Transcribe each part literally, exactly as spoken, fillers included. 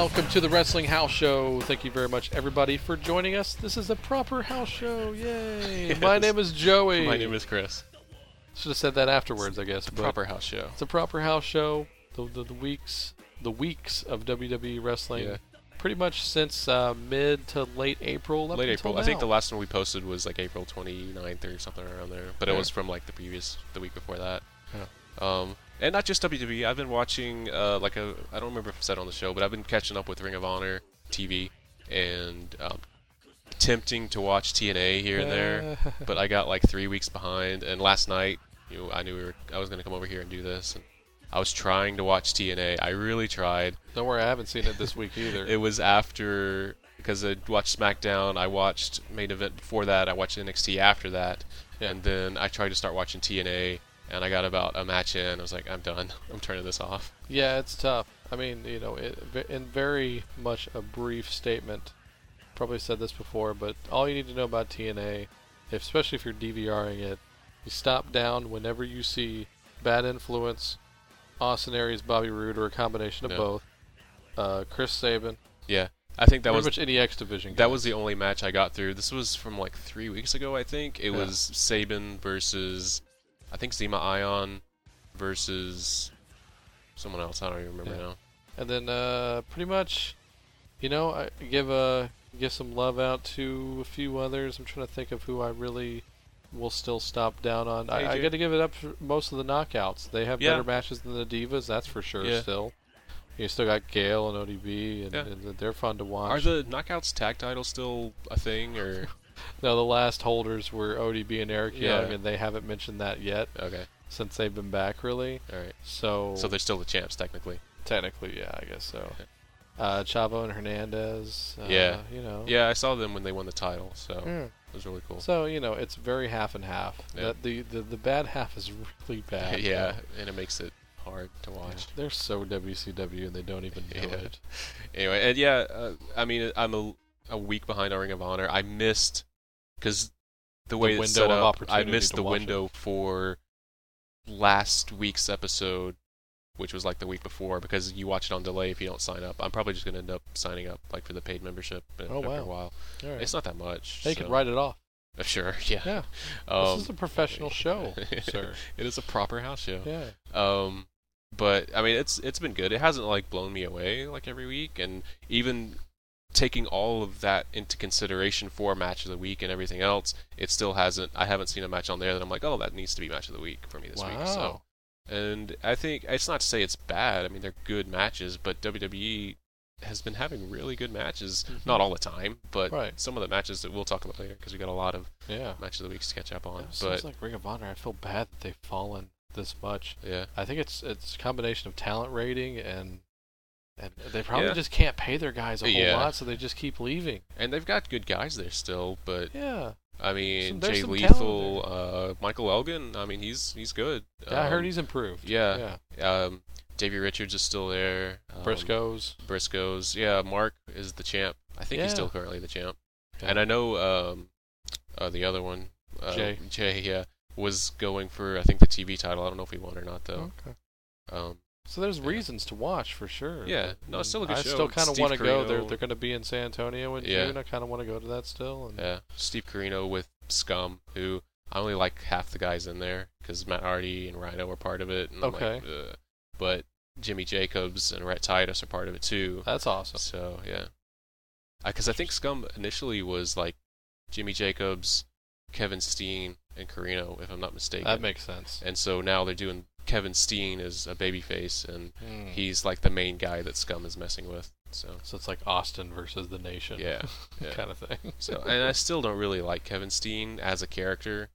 Welcome to the Wrestling House Show. Thank you very much, everybody, for joining us. This is a proper house show. Yay. Yes. My name is Joey. My name is Chris. Should have said that afterwards, I guess. Proper house show. It's a proper house show. The, the, the weeks the weeks of W W E wrestling, yeah. Pretty much since uh, mid to late April. Up late April. Now. I think the last one we posted was like April twenty-ninth or something around there. But yeah. It was from like the previous, the week before that. Yeah. Um. And not just W W E. I've been watching, uh, like a, I don't remember if I said on the show, but I've been catching up with Ring of Honor T V and um, attempting to watch T N A here and there. But I got like three weeks behind. And last night, you know, I knew we were, I was going to come over here and do this. And I was trying to watch T N A. I really tried. Don't worry, I haven't seen it this week either. It was after, because I watched SmackDown. I watched Main Event before that. I watched N X T after that. Yeah. And then I tried to start watching T N A. And I got about a match in. I was like, I'm done. I'm turning this off. Yeah, it's tough. I mean, you know, it, in very much a brief statement, probably said this before, but all you need to know about T N A, if, especially if you're DVRing it, you stop down whenever you see Bad Influence, Austin Aries, Bobby Roode, or a combination of no. both, uh, Chris Sabin. Yeah, I think that pretty was... Pretty much any X Division game. That was the only match I got through. This was from like three weeks ago, I think. It yeah. was Sabin versus... I think Zema Ion versus someone else. I don't even remember yeah. now. And then uh, pretty much, you know, I give a give some love out to a few others. I'm trying to think of who I really will still stop down on. Hey, I, I got to give it up for most of the knockouts. They have yeah. better matches than the Divas, that's for sure. Yeah. Still, you still got Gale and O D B, and, yeah. and they're fun to watch. Are the knockouts tag titles still a thing, or? No, the last holders were O D B and Eric Young, yeah. and they haven't mentioned that yet. Okay. Since they've been back, really. All right. So. So they're still the champs, technically. Technically, yeah, I guess so. Okay. Uh, Chavo and Hernandez. Uh, yeah. You know. Yeah, I saw them when they won the title, so yeah. it was really cool. So you know, it's very half and half. Yeah. The, the the the bad half is really bad. yeah, though. And it makes it hard to watch. Yeah. They're so W C W, and they don't even know yeah. it. Anyway, and yeah, uh, I mean, I'm a a week behind on Ring of Honor. I missed. Because the way the it's set up, I missed the window it. for last week's episode, which was like the week before, because you watch it on delay if you don't sign up. I'm probably just going to end up signing up like for the paid membership after oh, wow. a while. Right. It's not that much. They so. could write it off. Uh, sure, yeah. yeah. Um, this is a professional show, sir. It is a proper house show. Yeah. Um, but, I mean, it's it's been good. It hasn't like blown me away like every week, and even... taking all of that into consideration for match of the week and everything else, it still hasn't. I haven't seen a match on there that I'm like, oh, that needs to be match of the week for me this wow. week. So, and I think it's not to say it's bad. I mean, they're good matches, but W W E has been having really good matches. Mm-hmm. Not all the time, but right. some of the matches that we'll talk about later because we got a lot of yeah. match of the weeks to catch up on. It seems but, like Ring of Honor. I feel bad that they've fallen this much. Yeah, I think it's it's a combination of talent rating and. And they probably yeah. just can't pay their guys a whole yeah. lot, so they just keep leaving. And they've got good guys there still, but yeah, I mean, some, Jay Lethal, uh, Michael Elgin. I mean, he's he's good. Yeah, um, I heard he's improved. Yeah, yeah. Um, Davey Richards is still there. Um, Briscoes, Briscoes. Yeah, Mark is the champ. I think yeah. he's still currently the champ. Yeah. And I know um, uh, the other one, uh, Jay. Jay, yeah, was going for I think the T V title. I don't know if he won or not though. Okay. Um, So there's yeah. reasons to watch for sure. Yeah, no, it's still a good I show. I still kind of want to go. They're they're going to be in San Antonio in yeah. June. I kind of want to go to that still. And... Yeah, Steve Corino with Scum, who I only like half the guys in there because Matt Hardy and Rhino were part of it. And okay. Like, but Jimmy Jacobs and Rhett Titus are part of it too. That's awesome. So yeah, because I, I think Scum initially was like Jimmy Jacobs, Kevin Steen, and Corino, if I'm not mistaken. That makes sense. And so now they're doing. Kevin Steen is a babyface, and mm. he's like the main guy that Scum is messing with. So, so it's like Austin versus the Nation, yeah, yeah. kind of thing. So, and I still don't really like Kevin Steen as a character.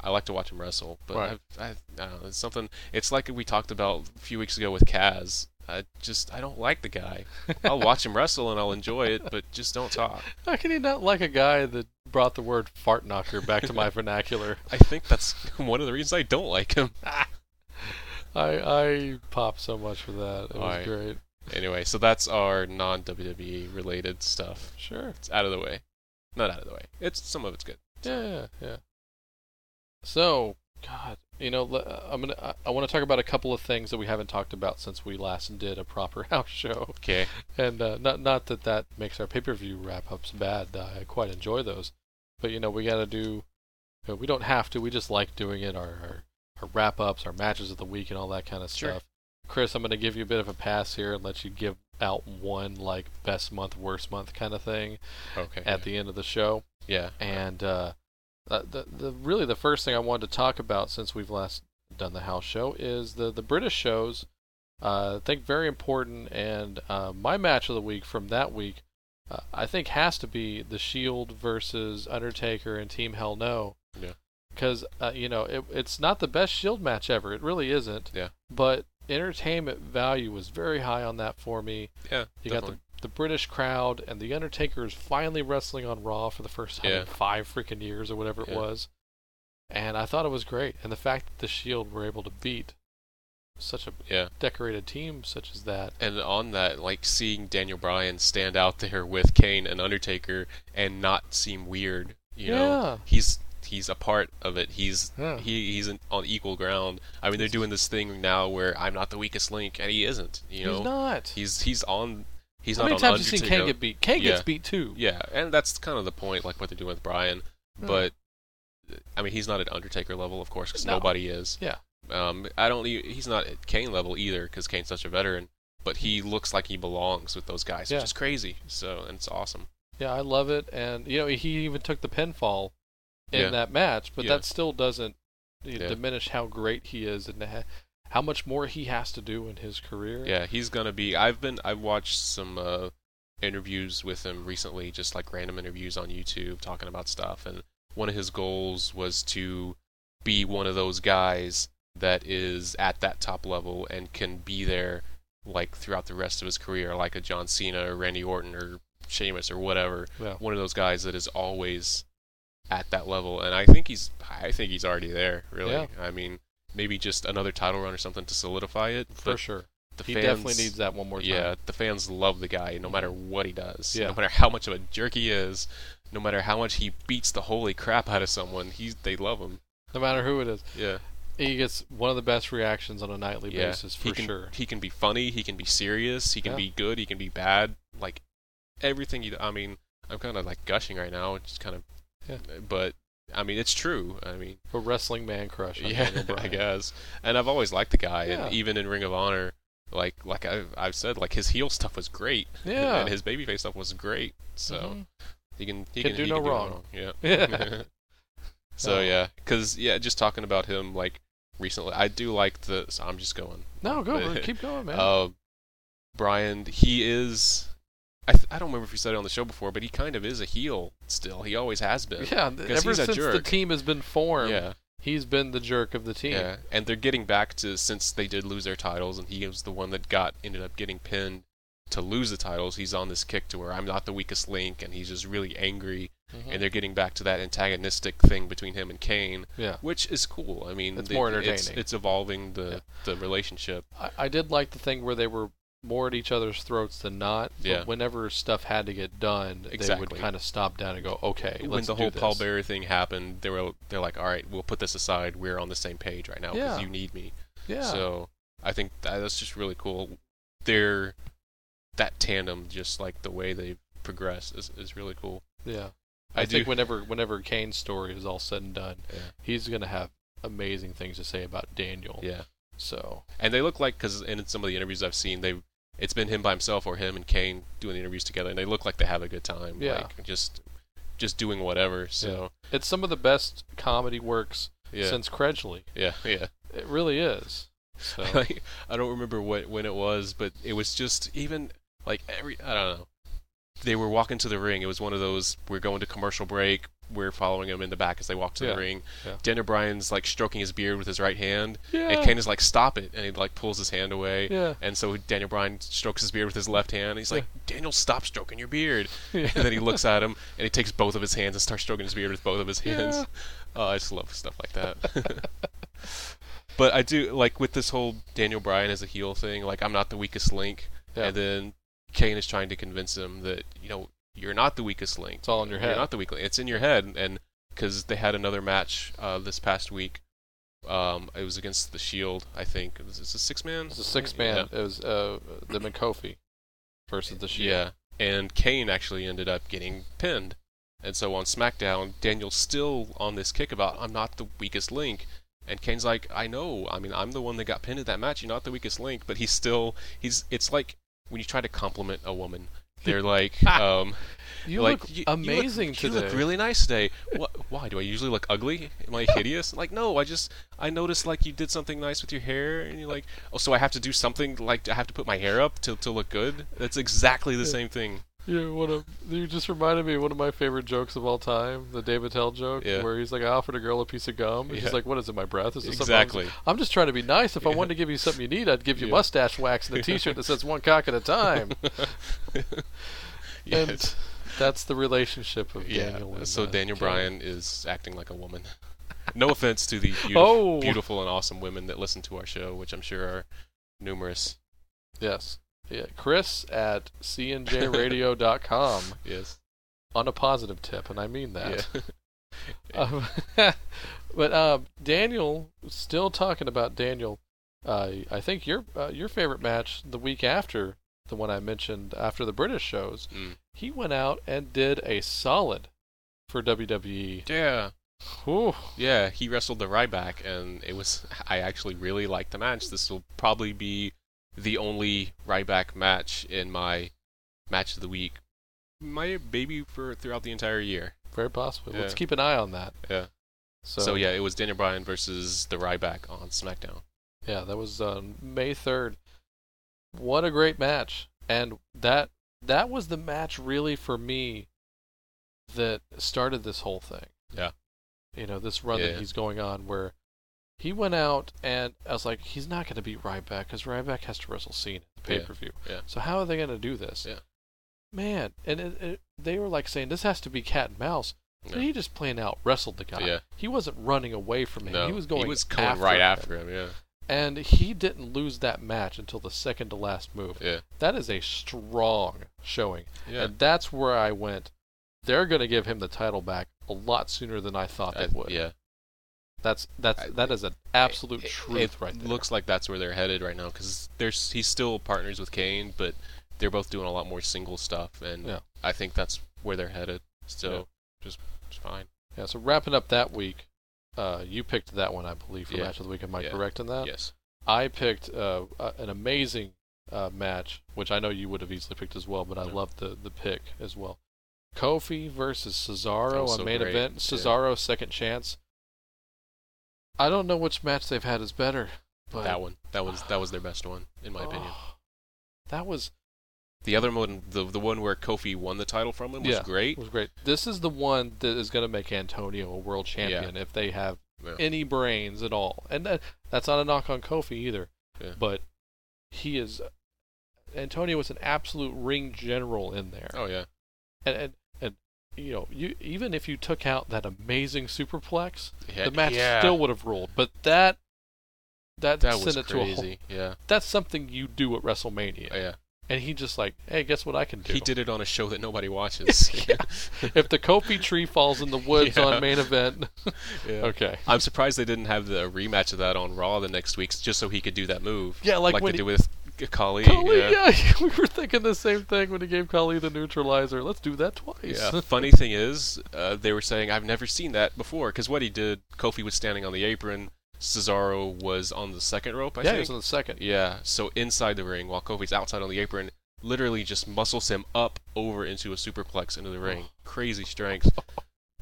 I like to watch him wrestle, but right. I, I, I don't know. It's something. It's like we talked about a few weeks ago with Kaz. I just I don't like the guy. I'll watch him wrestle and I'll enjoy it, but just don't talk. How can you not like a guy that brought the word fart knocker back to my vernacular? I think that's one of the reasons I don't like him. I I popped so much for that. It All was right. great. Anyway, so that's our non-W W E related stuff. Sure. It's out of the way. Not out of the way. It's some of it's good. Yeah, yeah, yeah. So, God, you know, I'm gonna, I, I want to talk about a couple of things that we haven't talked about since we last did a proper house show. Okay. And uh, not not that that makes our pay-per-view wrap-ups bad. I quite enjoy those. But, you know, we got to do, you know, we don't have to. We just like doing it, our, our, our wrap-ups, our matches of the week, and all that kind of sure. stuff. Chris, I'm going to give you a bit of a pass here and let you give out one, like, best month, worst month kind of thing okay, at yeah. the end of the show. Yeah. And, uh, the, the really the first thing I wanted to talk about since we've last done the house show is the, the British shows, uh, I think very important, and uh, my match of the week from that week, uh, I think has to be the Shield versus Undertaker and Team Hell No. Yeah. Because, uh, you know, it, it's not the best Shield match ever. It really isn't. Yeah. But entertainment value was very high on that for me. Yeah, You definitely. got the, the British crowd, and the Undertaker is finally wrestling on Raw for the first time yeah. in five freaking years or whatever yeah. it was. And I thought it was great. And the fact that the Shield were able to beat such a yeah. decorated team such as that. And on that, like, seeing Daniel Bryan stand out there with Kane and Undertaker and not seem weird. You yeah. know, he's... he's a part of it. He's yeah. he he's in, on equal ground. I mean, they're doing this thing now where I'm not the weakest link, and he isn't. You know, he's not. He's he's on. He's How not. How many on times have you seen Kane get beat? Kane yeah. gets beat too. Yeah, and that's kind of the point, like what they're doing with Bryan. Yeah. But I mean, he's not at Undertaker level, of course, because no. nobody is. Yeah. Um, I don't. He's not at Kane level either, because Kane's such a veteran. But he looks like he belongs with those guys, yeah. which is crazy. So, and it's awesome. Yeah, I love it, and you know, he even took the pinfall in yeah. that match, but yeah. that still doesn't you know, yeah. diminish how great he is and ha- how much more he has to do in his career. Yeah, he's gonna be. I've been. I've watched some uh, interviews with him recently, just like random interviews on YouTube talking about stuff. And one of his goals was to be one of those guys that is at that top level and can be there like throughout the rest of his career, like a John Cena or Randy Orton or Sheamus or whatever. Yeah. One of those guys that is always at that level, and I think he's I think he's already there, really. Yeah. I mean, maybe just another title run or something to solidify it. For sure. The he fans, definitely needs that one more time. Yeah, the fans love the guy, no matter what he does. Yeah. No matter how much of a jerk he is, no matter how much he beats the holy crap out of someone, he's, they love him. No matter who it is. Yeah. He gets one of the best reactions on a nightly yeah. basis, for he can, sure. He can be funny, he can be serious, he can yeah. be good, he can be bad. Like, everything you... I mean, I'm kind of, like, gushing right now, which is kind of... Yeah. But I mean, it's true. I mean, a wrestling man crush. On yeah, I guess. And I've always liked the guy, yeah. and even in Ring of Honor, like like I've I've said, like his heel stuff was great. Yeah. And his babyface stuff was great. So mm-hmm. he can he can, can do he no can wrong. Do wrong. Yeah. yeah. so oh. yeah, because yeah, just talking about him like recently, I do like the. So I'm just going. No, go but, keep going, man. Uh, Bryan, he is. I, th- I don't remember if you said it on the show before, but he kind of is a heel still. He always has been. Yeah, ever since jerk. the team has been formed, yeah. he's been the jerk of the team. Yeah, and they're getting back to, since they did lose their titles, and he was the one that got ended up getting pinned to lose the titles, he's on this kick to where I'm not the weakest link, and he's just really angry, mm-hmm. and they're getting back to that antagonistic thing between him and Kane, yeah. which is cool. I mean, it's they, more entertaining. It's, it's evolving the, yeah. the relationship. I, I did like the thing where they were more at each other's throats than not. But yeah. whenever stuff had to get done, exactly. they would kind of stop down and go, "Okay, let's do this." When the whole Paul Bearer thing happened, they were they're like, "All right, we'll put this aside. We're on the same page right now because yeah. you need me." Yeah. So I think that, that's just really cool. They're that tandem, just like the way they've progressed, is is really cool. Yeah. I, I think whenever whenever Kane's story is all said and done, yeah. he's gonna have amazing things to say about Daniel. Yeah. So and they look like because in some of the interviews I've seen, they've it's been him by himself or him and Kane doing the interviews together, and they look like they have a good time. Yeah. Like, just, just doing whatever, so... Yeah. It's some of the best comedy works yeah. since Credgley. Yeah, yeah. It really is. So like, I don't remember what when it was, but it was just even, like, every... I don't know. They were walking to the ring. It was one of those, we're going to commercial break, we're following them in the back as they walk to yeah. the ring. Yeah. Daniel Bryan's, like, stroking his beard with his right hand. Yeah. And Kane is like, stop it. And he, like, pulls his hand away. Yeah. And so Daniel Bryan strokes his beard with his left hand. And he's like, yeah. Daniel, stop stroking your beard. Yeah. And then he looks at him, and he takes both of his hands and starts stroking his beard with both of his hands. Yeah. Oh, I just love stuff like that. But I do, like, with this whole Daniel Bryan as a heel thing, like, I'm not the weakest link. Yeah. And then Kane is trying to convince him that, you know, you're not the weakest link. It's all in your head. You're not the weak link. It's in your head. And because they had another match uh, this past week Um, it was against the Shield, I think. It was, it was a six-man? It was a six-man. Yeah. It was uh, them and Kofi versus the Shield. Yeah, and Kane actually ended up getting pinned. And so on SmackDown, Daniel's still on this kick about, I'm not the weakest link. And Kane's like, I know. I mean, I'm the one that got pinned in that match. You're not the weakest link. But he's still... he's. It's like when you try to compliment a woman. They're like... um, you like, look you, amazing you look, today. You look really nice today. What, why? Do I usually look ugly? Am I hideous? Like, no, I just... I noticed, like, you did something nice with your hair. And you're like, oh, so I have to do something? Like, I have to put my hair up to, to look good? That's exactly the same thing. Yeah, one of, you just reminded me of one of my favorite jokes of all time, the Dave Attell joke, yeah. where he's like, I offered a girl a piece of gum. And yeah. she's like, what is it, my breath? Is exactly. Something? I'm just trying to be nice. If yeah. I wanted to give you something you need, I'd give you yeah. mustache wax and a T-shirt that says one cock at a time. Yes. And that's the relationship of yeah. Daniel. And so Daniel King. Bryan is acting like a woman. No offense to the beautiful, oh. beautiful and awesome women that listen to our show, which I'm sure are numerous. Yes. Yeah, Chris at c n j radio dot com. Yes. On a positive tip, and I mean that. Yeah. um, but uh, Daniel, still talking about Daniel, uh, I think your uh, your favorite match the week after the one I mentioned after the British shows, mm. he went out and did a solid for W W E. Yeah. Whew. Yeah, he wrestled the Ryback, and it was I actually really liked the match. This will probably be the only Ryback match in my match of the week, my baby for throughout the entire year. Very possible. Yeah. Let's keep an eye on that. Yeah. So, so yeah, it was Daniel Bryan versus the Ryback on SmackDown. Yeah, that was on May third. What a great match! And that that was the match really for me that started this whole thing. Yeah. You know, this run yeah, that yeah. he's going on where. He went out, and I was like, he's not going to beat Ryback, because Ryback has to wrestle Cena at the pay-per-view. Yeah, yeah. So how are they going to do this? Yeah. Man, and it, it, they were like saying, this has to be cat and mouse. But no. he just plain out wrestled the guy. Yeah. He wasn't running away from him. No, he was going he was coming after right him. after him, yeah. And he didn't lose that match until the second-to-last move. Yeah. That is a strong showing. Yeah. And that's where I went, they're going to give him the title back a lot sooner than I thought they I, would. Yeah. That's that's that is an absolute it, truth it right there. It looks like that's where they're headed right now because there's he's still partners with Kane, but they're both doing a lot more single stuff, and yeah. I think that's where they're headed. So yeah. just, just fine. Yeah. So wrapping up that week, uh, you picked that one, I believe, for yeah. match of the week. Am I yeah. correct in that? Yes. I picked uh, uh, an amazing uh, match, which I know you would have easily picked as well, but I yeah. loved the the pick as well. Kofi versus Cesaro on so main great. event. Cesaro yeah. second chance. I don't know which match they've had is better. But that one, that was that was their best one, in my oh, opinion. That was the other one, the the one where Kofi won the title from him was yeah, great. Was great. This is the one that is going to make Antonio a world champion yeah. if they have yeah. any brains at all. And that, that's not a knock on Kofi either. Yeah. But he is Antonio was an absolute ring general in there. Oh yeah. And. and You know, you even if you took out that amazing superplex, yeah, the match yeah. still would have ruled. But that that, that sent it crazy. to a whole. Yeah, that's something you do at WrestleMania. Oh, yeah, and he just like, hey, guess what I can do? He did it on a show that nobody watches. yeah. If the Kofi tree falls in the woods yeah. on main event, yeah. okay. I'm surprised they didn't have the rematch of that on Raw the next week, just so he could do that move. Yeah, like, like when they he... did with. Khali, Khali yeah. yeah, we were thinking the same thing when he gave Khali the neutralizer. Let's do that twice. Yeah. Funny thing is, uh, they were saying, I've never seen that before, because what he did, Kofi was standing on the apron, Cesaro was on the second rope, I yeah, think. Yeah, he was on the second. Yeah, so inside the ring, while Kofi's outside on the apron, literally just muscles him up over into a superplex into the ring. Crazy strength.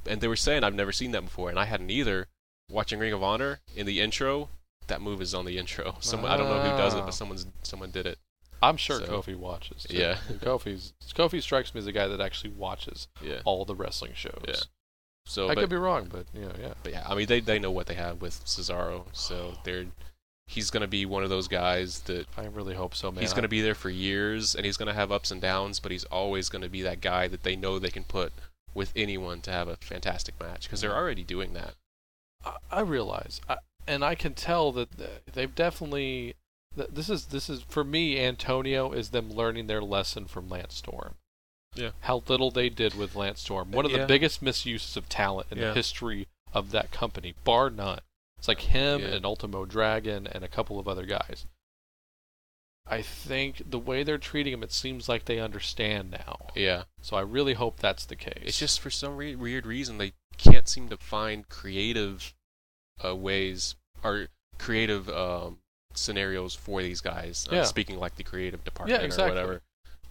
And they were saying, I've never seen that before, and I hadn't either. Watching Ring of Honor, in the intro... that move is on the intro. Some, wow. I don't know who does it, but someone's someone did it. I'm sure so. Kofi watches. Too. Yeah, Kofi's Kofi strikes me as a guy that actually watches yeah. all the wrestling shows. Yeah. So I but, could be wrong, but you know, yeah, but yeah. I mean, they they know what they have with Cesaro, so they're he's gonna be one of those guys that I really hope so, man. He's gonna be there for years, and he's gonna have ups and downs, but he's always gonna be that guy that they know they can put with anyone to have a fantastic match because they're already doing that. I, I realize. I, And I can tell that they've definitely. This is this is for me. Antonio is them learning their lesson from Lance Storm. Yeah. How little they did with Lance Storm. One of yeah. the biggest misuses of talent in yeah. the history of that company, bar none. It's like him yeah. and Ultimo Dragon and a couple of other guys. I think the way they're treating him, it seems like they understand now. Yeah. So I really hope that's the case. It's just for some re- weird reason they can't seem to find creative uh, ways or creative um, scenarios for these guys. I'm yeah. speaking like the creative department yeah, exactly. or whatever.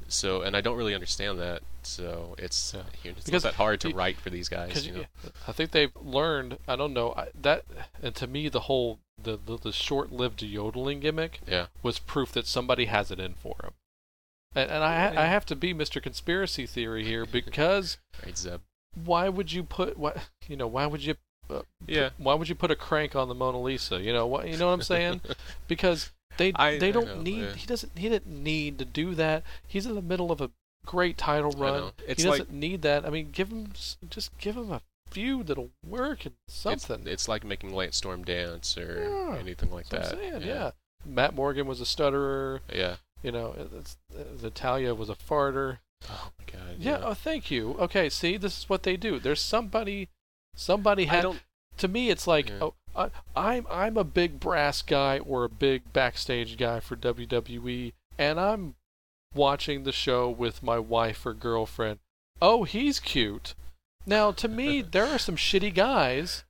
So, and I don't really understand that. So it's yeah. you know, it's not that hard to you, write for these guys. You know? yeah. I think they've learned. I don't know I, that. And to me, the whole the, the, the short-lived yodeling gimmick yeah. was proof that somebody has it in for him. And, and I yeah. I have to be Mister Conspiracy Theory here because right, Zeb. why would you put what you know? Why would you? Uh, yeah. Put, why would you put a crank on the Mona Lisa? You know what? You know what I'm saying? Because. They I, they don't know, need yeah. he doesn't he didn't need to do that. He's in the middle of a great title run. He doesn't like, need that. I mean, give him just give him a feud that'll work and something. It's, it's like making Lance Storm dance or yeah, anything like that. I'm saying, yeah. yeah. Matt Morgan was a stutterer. Yeah. You know, it's, it's, Natalia was a farter. Oh my god. Yeah. yeah. Oh, thank you. Okay. See, this is what they do. There's somebody. Somebody had. I don't, to me, it's like. Yeah. Oh, I, I'm I'm a big brass guy or a big backstage guy for W W E, and I'm watching the show with my wife or girlfriend. Oh, he's cute. Now, to me, there are some shitty guys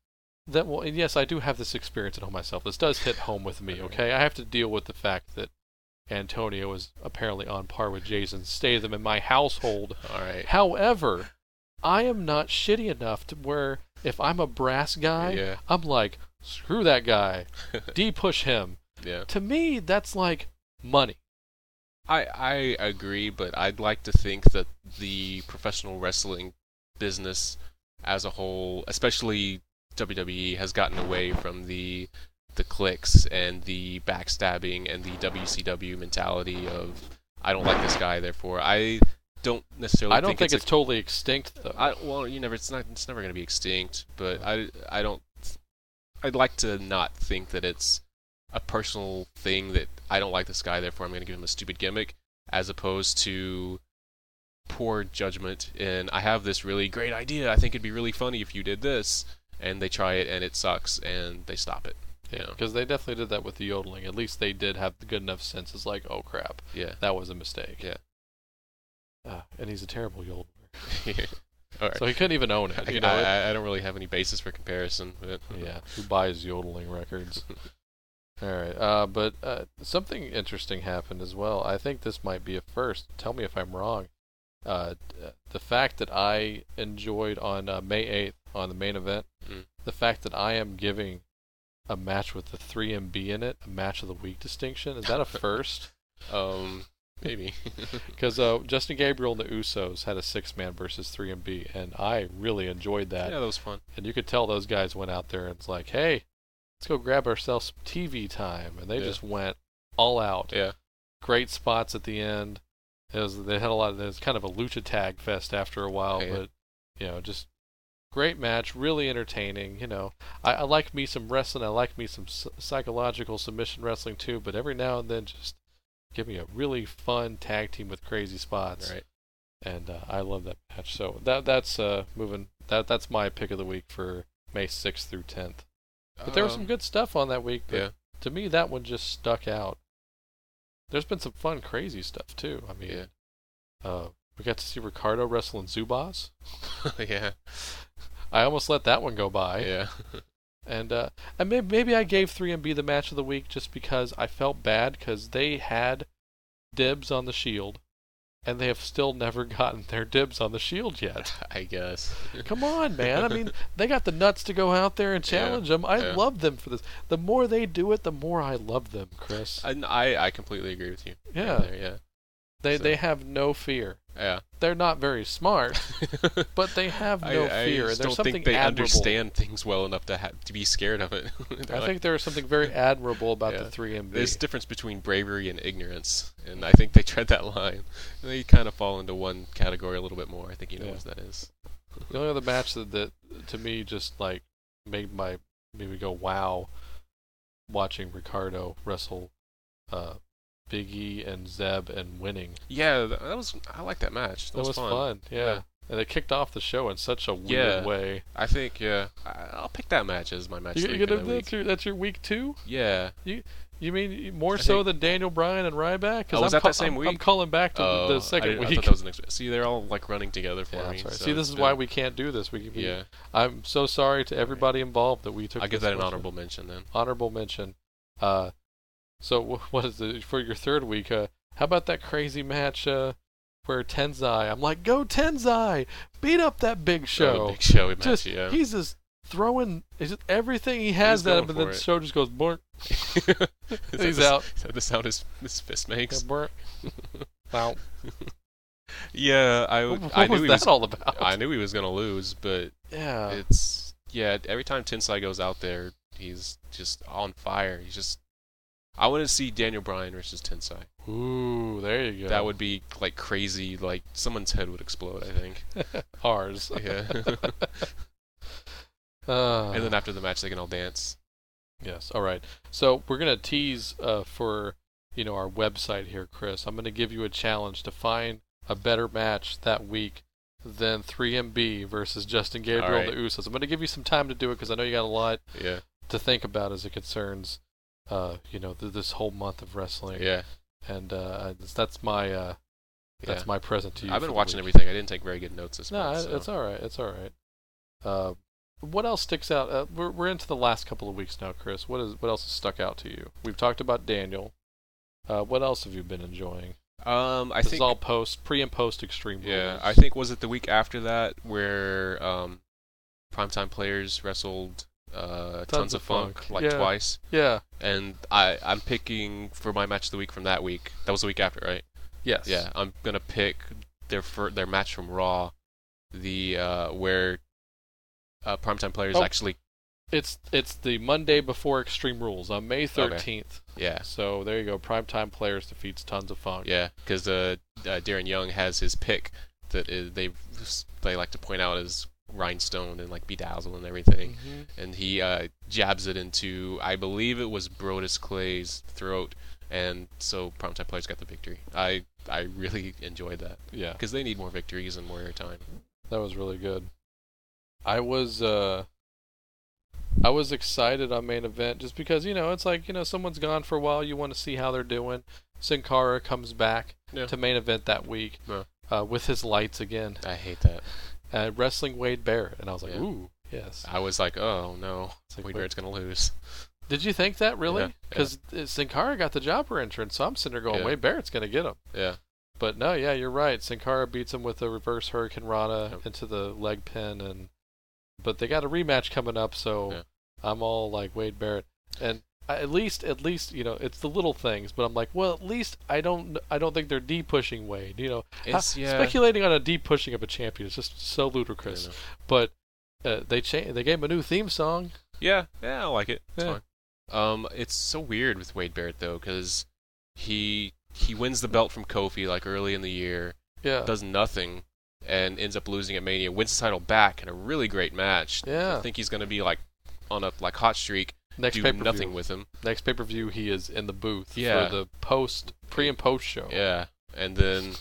that will... And yes, I do have this experience at home myself. This does hit home with me, okay? I have to deal with the fact that Antonio is apparently on par with Jason Statham in my household. All right. However, I am not shitty enough to where if I'm a brass guy, yeah. I'm like... Screw that guy. De-push him. Yeah. To me, that's like money. I I agree, but I'd like to think that the professional wrestling business as a whole, especially W W E, has gotten away from the the cliques and the backstabbing and the W C W mentality of I don't like this guy, therefore I don't necessarily. I don't think, think it's, it's a, totally extinct though. I, well, you never. It's not. It's never going to be extinct. But I I don't. I'd like to not think that it's a personal thing that I don't like this guy, therefore I'm going to give him a stupid gimmick, as opposed to poor judgment and I have this really great idea, I think it'd be really funny if you did this, and they try it and it sucks and they stop it. Yeah, because they definitely did that with the yodeling. At least they did have the good enough sense. It's like, oh crap, yeah, that was a mistake. Yeah, uh, and he's a terrible yodeler. Right. So he couldn't even own it. You I, know, I, I don't really have any basis for comparison. But. Yeah, who buys yodeling records? All right, uh, but uh, something interesting happened as well. I think this might be a first. Tell me if I'm wrong. Uh, the fact that I enjoyed on uh, May eighth on the main event, mm. the fact that I am giving a match with the three M B in it, a match of the week distinction, is that a first? um... Maybe. Because uh, Justin Gabriel and the Usos had a six-man versus three M B, and I really enjoyed that. Yeah, that was fun. And you could tell those guys went out there and it's like, hey, let's go grab ourselves some T V time. And they yeah. just went all out. Yeah. Great spots at the end. It was, they had a lot of, it was kind of a lucha tag fest after a while, yeah. but, you know, just great match, really entertaining, you know. I, I like me some wrestling. I like me some s- psychological submission wrestling, too, but every now and then just give me a really fun tag team with crazy spots, right? And uh, I love that match. So that that's uh, moving. That that's my pick of the week for May sixth through tenth. But um, there was some good stuff on that week. But yeah. To me, that one just stuck out. There's been some fun, crazy stuff too. I mean, yeah. uh, we got to see Ricardo wrestling Zubaz. yeah. I almost let that one go by. Yeah. And uh, and maybe, maybe I gave three M B the match of the week just because I felt bad because they had dibs on the Shield, and they have still never gotten their dibs on the Shield yet. I guess. Come on, man. I mean, they got the nuts to go out there and challenge yeah, them. I yeah. love them for this. The more they do it, the more I love them, Chris. I, I, I completely agree with you. Yeah. There, yeah. They so. they have no fear. Yeah. They're not very smart, but they have no I, I fear. I just don't something think they admirable. Understand things well enough to ha- to be scared of it. I like, think there is something very admirable about yeah. the three M B. There's a difference between bravery and ignorance, and I think they tread that line. They kind of fall into one category a little bit more. I think you know yeah. what that is. The only other match that, that, to me, just like made my made me go, wow, watching Ricardo wrestle uh, Big E and Zeb and winning. Yeah, that was. I like that match. That, that was, was fun. fun. Yeah. yeah, And they kicked off the show in such a weird yeah, way. I think, yeah. I'll pick that match as my match. You're gonna, that's, your, that's your week two? Yeah. You you mean more I so think, than Daniel Bryan and Ryback? Oh, was I'm that ca- that same I'm, week? I'm calling back to oh, the second I, week. I thought that was an extra. See, they're all like running together for yeah, me. Right. So, see, this is yeah. why we can't do this. We, we yeah. I'm so sorry to everybody involved that we took. I'll give that an question. honorable mention then. Honorable mention. Uh, so what is the for your third week? Uh, how about that crazy match? Uh. Where Tensai, I'm like, go Tensai, beat up that Big Show. Oh, Big Show, just, you, yeah. He's just throwing he's just, everything he has he's at him, and then the show just goes burnt. He's the, out. Is that the sound his, his fist makes? Yeah, burnt. Wow. Yeah, I, what, what I knew was he was all about. I knew he was gonna lose, but yeah, it's yeah. Every time Tensai goes out there, he's just on fire. He's just. I want to see Daniel Bryan versus Tensai. Ooh, there you go. That would be, like, crazy. Like, someone's head would explode, I think. Ours. Yeah. uh, and then after the match, they can all dance. Yes, all right. So we're going to tease uh, for, you know, our website here, Chris. I'm going to give you a challenge to find a better match that week than three M B versus Justin Gabriel right. and the Usos. I'm going to give you some time to do it because I know you got a lot yeah. to think about as it concerns, uh, you know, th- this whole month of wrestling. Yeah. And uh, that's my uh, that's yeah. my present to you. I've been watching week. everything. I didn't take very good notes this no, month. No, so. it's all right. It's all right. Uh, what else sticks out? Uh, we're we're into the last couple of weeks now, Chris. What is what else has stuck out to you? We've talked about Daniel. Uh, what else have you been enjoying? Um, I this think it's all post pre and post Extreme Rules. Yeah, I think was it the week after that where um, Primetime Players wrestled. Uh, tons, tons of, of funk, funk. like yeah. twice. Yeah. And I, I'm picking for my match of the week from that week. That was the week after, right? Yes. Yeah. I'm gonna pick their for, their match from Raw, the uh, where uh, Primetime Players oh. actually. It's it's the Monday before Extreme Rules on May thirteenth. Okay. Yeah. So there you go. Primetime Players defeats Tons of Funk. Yeah, because uh, uh, Darren Young has his pick that is, they they like to point out as Rhinestone and like Bedazzle and everything, mm-hmm. and he uh, jabs it into, I believe it was Brodus Clay's throat, and so Primetime Players got the victory. I I really enjoyed that. Yeah, because they need more victories and more airtime. That was really good. I was uh, I was excited on Main Event just because you know it's like you know someone's gone for a while, you want to see how they're doing. Sin Cara comes back yeah. to Main Event that week yeah. uh, with his lights again. I hate that. Uh, wrestling Wade Barrett, and I was like, yeah. ooh, yes. I was like, oh, no, like, Wade Barrett's going to lose. Did you think that, really? Because yeah, yeah. Sin Cara got the jobber entrance, so I'm sitting there going, yeah. Wade Barrett's going to get him. Yeah. But no, yeah, you're right. Sin Cara beats him with a reverse Hurricane Rana yep. into the leg pin, and but they got a rematch coming up, so yeah. I'm all like, Wade Barrett. And I, at least, at least, you know, it's the little things, but I'm like, well, at least I don't, I don't think they're de-pushing Wade, you know. It's, I, yeah. Speculating on a de-pushing of a champion is just so ludicrous. But uh, they cha- they gave him a new theme song. Yeah, yeah, I like it. It's yeah. fine. Um, it's so weird with Wade Barrett though, because he he wins the belt from Kofi like early in the year. Yeah. Does nothing and ends up losing at Mania. Wins the title back in a really great match. Yeah. I think he's gonna be like on a like hot streak. Next do pay-per-view. Nothing with him. Next pay-per-view, he is in the booth yeah. for the post, pre and post show. Yeah, and then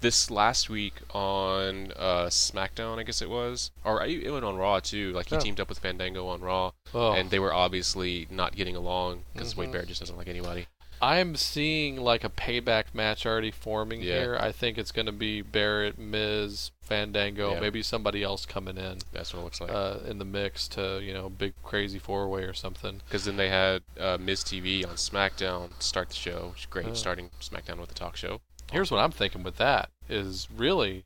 this last week on uh, SmackDown, I guess it was, or it went on Raw too. Like he oh. teamed up with Fandango on Raw, oh. and they were obviously not getting along because mm-hmm. Wade Barrett just doesn't like anybody. I'm seeing like a payback match already forming yeah. here. I think it's going to be Barrett, Miz, Fandango, yeah. maybe somebody else coming in. That's what it looks like. Uh, in the mix to, you know, big crazy four-way or something. Because then they had uh, Miz T V on SmackDown start the show, which is great, uh, starting SmackDown with a talk show. Here's what I'm thinking with that is really,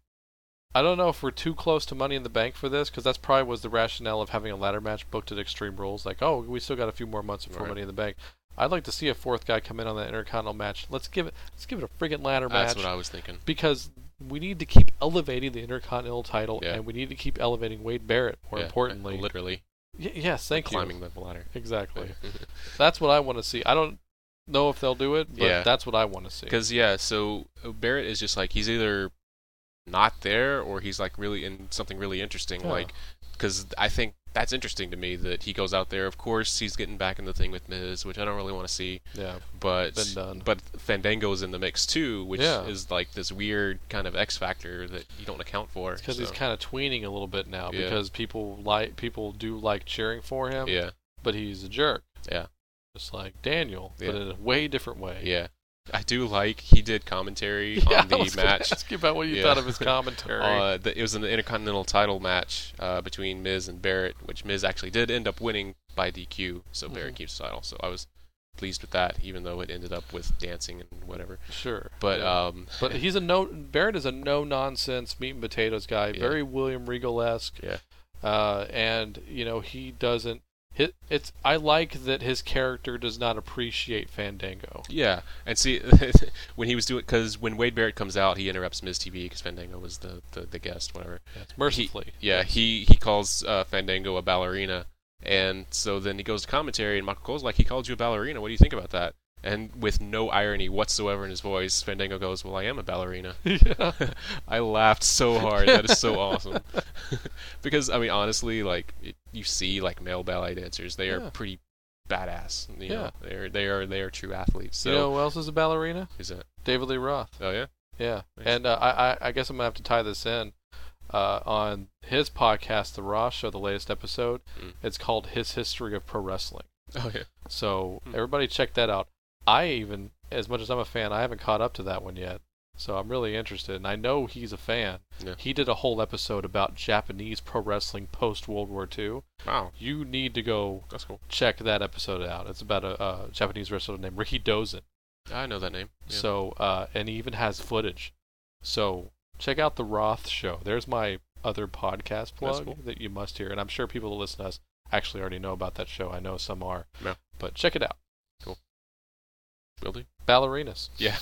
I don't know if we're too close to Money in the Bank for this, because that's probably was the rationale of having a ladder match booked at Extreme Rules. Like, oh, we still got a few more months before right. Money in the Bank. I'd like to see a fourth guy come in on that Intercontinental match. Let's give it let's give it a friggin' ladder match. That's what I was thinking. Because we need to keep elevating the Intercontinental title, yeah. and we need to keep elevating Wade Barrett, more yeah, importantly. Literally. Y- yes, thank climbing you. Climbing the ladder. Exactly. That's what I want to see. I don't know if they'll do it, but yeah. that's what I want to see. Because, yeah, so Barrett is just like, he's either not there, or he's like really in something really interesting. Yeah. Like, because I think that's interesting to me that he goes out there. Of course, he's getting back in the thing with Miz, which I don't really want to see. Yeah, but been done. But Fandango is in the mix too, which yeah. is like this weird kind of X factor that you don't account for. Because so. he's kind of tweening a little bit now yeah. because people like people do like cheering for him. Yeah, but he's a jerk. Yeah, just like Daniel, yeah. but in a way different way. Yeah. I do like he did commentary yeah, on the I was match. Ask you about what you yeah. thought of his commentary. Uh, the, it was an Intercontinental Title match uh, between Miz and Barrett, which Miz actually did end up winning by D Q. So mm-hmm. Barrett keeps the title. So I was pleased with that, even though it ended up with dancing and whatever. Sure, but yeah. um, but he's a no. Barrett is a no nonsense meat and potatoes guy, yeah. very William Regal esque. Yeah, uh, and you know he doesn't. It's I like that his character does not appreciate Fandango. Yeah, and see, when he was doing... Because when Wade Barrett comes out, he interrupts Miz T V because Fandango was the, the, the guest, whatever. Yeah, mercifully. He, yeah, he, he calls uh, Fandango a ballerina, and so then he goes to commentary, and Michael Cole's like, he called you a ballerina, what do you think about that? And with no irony whatsoever in his voice, Fandango goes, well, I am a ballerina. Yeah. I laughed so hard. That is so awesome. Because, I mean, honestly, like, it, you see, like, male ballet dancers. They yeah. are pretty badass. You yeah. know, they're, they are they are true athletes. So. You know who else is a ballerina? Who's that? David Lee Roth. Oh, yeah? Yeah. Thanks. And uh, I, I guess I'm going to have to tie this in. Uh, on his podcast, The Raw Show, the latest episode, mm. it's called His History of Pro Wrestling. Oh, yeah. So, mm. everybody check that out. I even, as much as I'm a fan, I haven't caught up to that one yet. So I'm really interested. And I know he's a fan. Yeah. He did a whole episode about Japanese pro wrestling post-World War Two. Wow. You need to go That's cool. check that episode out. It's about a, a Japanese wrestler named Ricky Dozen. I know that name. Yeah. So, uh, and he even has footage. So check out The Roth Show. There's my other podcast plug cool. that you must hear. And I'm sure people that listen to us actually already know about that show. I know some are. Yeah. But check it out. Building. Ballerinas. Yeah.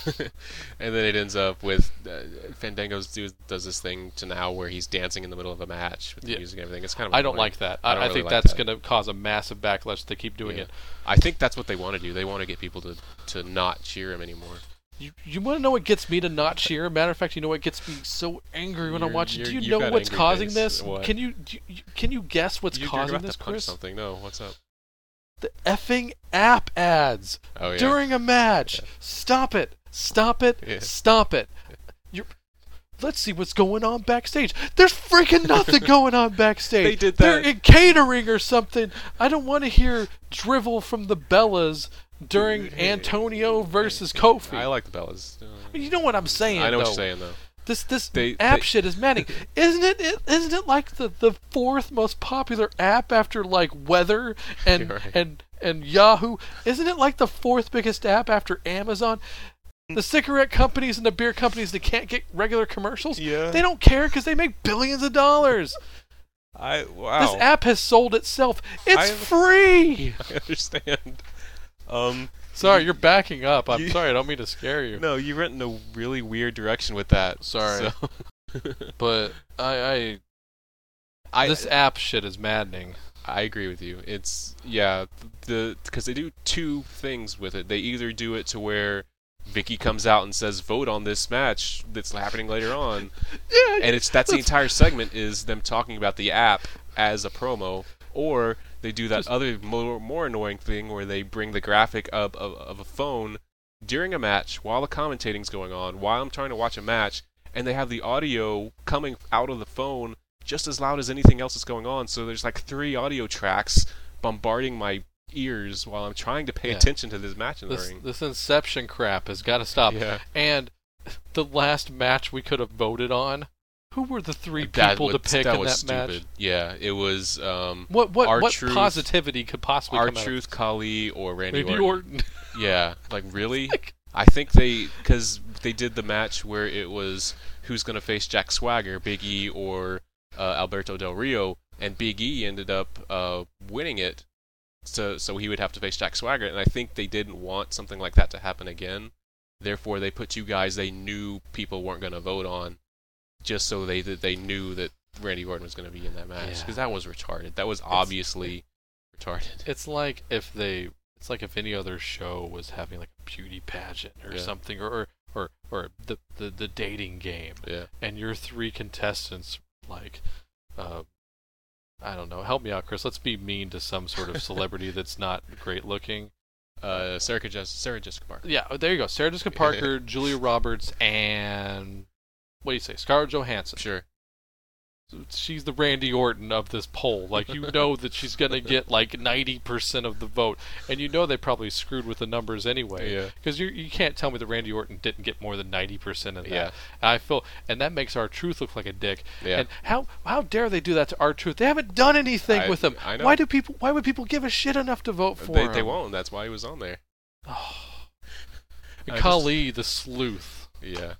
And then it ends up with uh, Fandango do, does this thing to now where he's dancing in the middle of a match with the yeah. music and everything. It's kind of I don't like that. I, I, I really think like that's that. going to cause a massive backlash if they keep doing yeah. it. I think that's what they want to do. They want to get people to, to not cheer him anymore. You you want to know what gets me to not cheer? Matter of fact, you know what gets me so angry when you're, I watch it? Do you know what's causing face. this? What? Can you, do you can you guess what's you're causing about this, to punch Chris? Something. No, what's up? The effing app ads oh, yeah. during a match. Yeah. Stop it. Stop it. Yeah. Stop it. You're... Let's see what's going on backstage. There's freaking nothing going on backstage. They did that. They're in catering or something. I don't want to hear drivel from the Bellas during Antonio versus Kofi. I like the Bellas. Uh, I mean, you know what I'm saying, I know though. what you're saying, though. This this they, app they, shit is maddening. Isn't it, it? Isn't it like the, the fourth most popular app after like weather and right. and and Yahoo? Isn't it like the fourth biggest app after Amazon? The cigarette companies and the beer companies that can't get regular commercials, yeah. they don't care because they make billions of dollars. I wow. This app has sold itself. It's I, free. I understand. Um. Sorry, you're backing up. I'm you, sorry, I don't mean to scare you. No, you went in a really weird direction with that. Sorry. So. But I, I, I... This app shit is maddening. I agree with you. It's, yeah, the because they do two things with it. They either do it to where Vicky comes out and says, vote on this match that's happening later on. yeah. And it's that's the entire segment is them talking about the app as a promo. Or... They do that other more, more annoying thing where they bring the graphic up of, of a phone during a match while the commentating's going on, while I'm trying to watch a match, and they have the audio coming out of the phone just as loud as anything else that's going on. So there's like three audio tracks bombarding my ears while I'm trying to pay yeah. attention to this match in the this, ring. This Inception crap has got to stop. Yeah. And the last match we could have voted on. Who were the three that people was, to pick that in was that stupid. match? Yeah, it was um, what what R- what Truth, positivity could possibly R- come R-Truth, out? Kali, or Randy Orton. Orton. Yeah, like really? Like... I think they because they did the match where it was who's going to face Jack Swagger, Big E, or uh, Alberto Del Rio, and Big E ended up uh, winning it, so so he would have to face Jack Swagger, and I think they didn't want something like that to happen again. Therefore, they put two guys they knew people weren't going to vote on. Just so they that they knew that Randy Orton was going to be in that match because yeah. that was retarded. That was obviously it's, retarded. It's like if they, it's like if any other show was having like a beauty pageant or yeah. something, or or or the the, the dating game, yeah. and your three contestants like, uh, I don't know. Help me out, Chris. Let's be mean to some sort of celebrity that's not great looking. Uh, Sarah, Sarah Jessica Parker. Yeah, there you go. Sarah Jessica Parker, Julia Roberts, and what do you say, Scarlett Johansson? Sure. She's the Randy Orton of this poll. Like, you know that she's gonna get like ninety percent of the vote, and you know they probably screwed with the numbers anyway. Yeah. Because you you can't tell me that Randy Orton didn't get more than ninety percent of that. Yeah. And I feel, and that makes R-Truth look like a dick. Yeah. And how how dare they do that to R-Truth? They haven't done anything I, with him. I know. Why do people? Why would people give a shit enough to vote for they, him? They won't. That's why he was on there. Oh. And Kali, just... the sleuth. Yeah.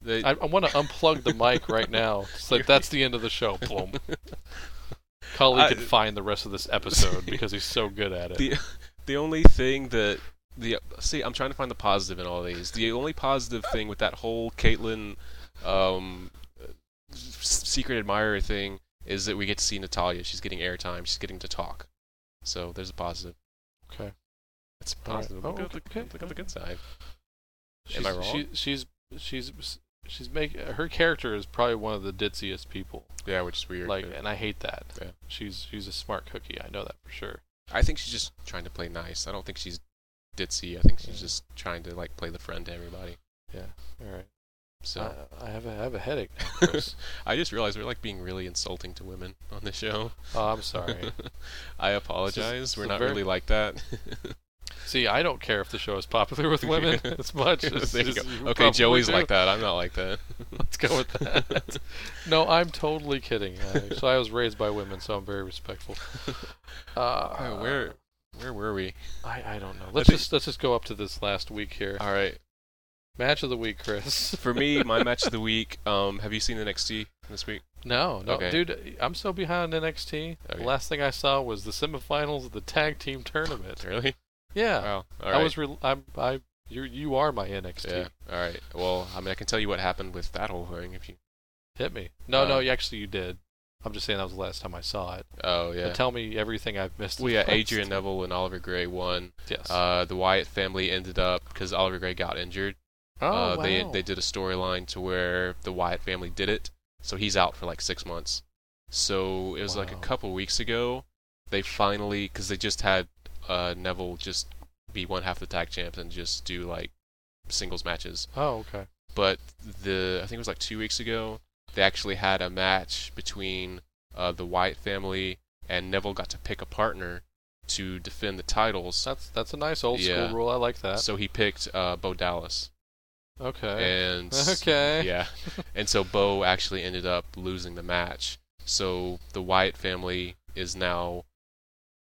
They... I, I want to unplug the mic right now. It's like, that's the end of the show. Boom. Kali I... can find the rest of this episode because he's so good at it. The, the only thing that... the See, I'm trying to find the positive in all these. The only positive thing with that whole Caitlyn um, secret admirer thing is that we get to see Natalya. She's getting airtime. She's getting to talk. So there's a positive. Okay. That's positive. Right. Oh, look, okay, look, okay. look at the good side. She's, Am I wrong? She, she's... She's she's make her character is probably one of the ditziest people. Yeah, which is weird. Like, yeah. and I hate that. Yeah. She's she's a smart cookie. I know that for sure. I think she's just trying to play nice. I don't think she's ditzy. I think she's yeah. just trying to like play the friend to everybody. Yeah. All right. So I, I have a I have a headache now, Chris. I just realized we're like being really insulting to women on the show. Oh, I'm sorry. I apologize. It's, it's we're not very... really like that. See, I don't care if the show is popular with women as much. As there you go. Okay, Joey's do. Like that. I'm not like that. Let's go with that. No, I'm totally kidding. I, so I was raised by women, so I'm very respectful. Uh, oh, where, where were we? I, I don't know. Let's think, just let's just go up to this last week here. All right, match of the week, Chris. For me, my match of the week. Um, have you seen N X T this week? No, no, okay. Dude, I'm so behind N X T. Okay. The last thing I saw was the semifinals of the tag team tournament. Really? Yeah, wow. All right. I was. Re- I'm. I. You. You are my N X T. Yeah. All right. Well, I mean, I can tell you what happened with that whole thing if you hit me. No, uh, no. You actually, you did. I'm just saying that was the last time I saw it. Oh yeah. But tell me everything I've missed. Well, yeah. Adrian Neville and Oliver Gray won. Yes. Uh, the Wyatt family ended up because Oliver Gray got injured. Oh uh, wow. They they did a storyline to where the Wyatt family did it, so he's out for like six months. So it was wow. like a couple weeks ago. They finally, because they just had. Uh, Neville just be one half the tag champs and just do like singles matches. Oh, okay. But the I think it was like two weeks ago they actually had a match between uh, the Wyatt family and Neville got to pick a partner to defend the titles. That's that's a nice old yeah. school rule. I like that. So he picked uh, Bo Dallas. Okay. And okay. Yeah. And so Bo actually ended up losing the match. So the Wyatt family is now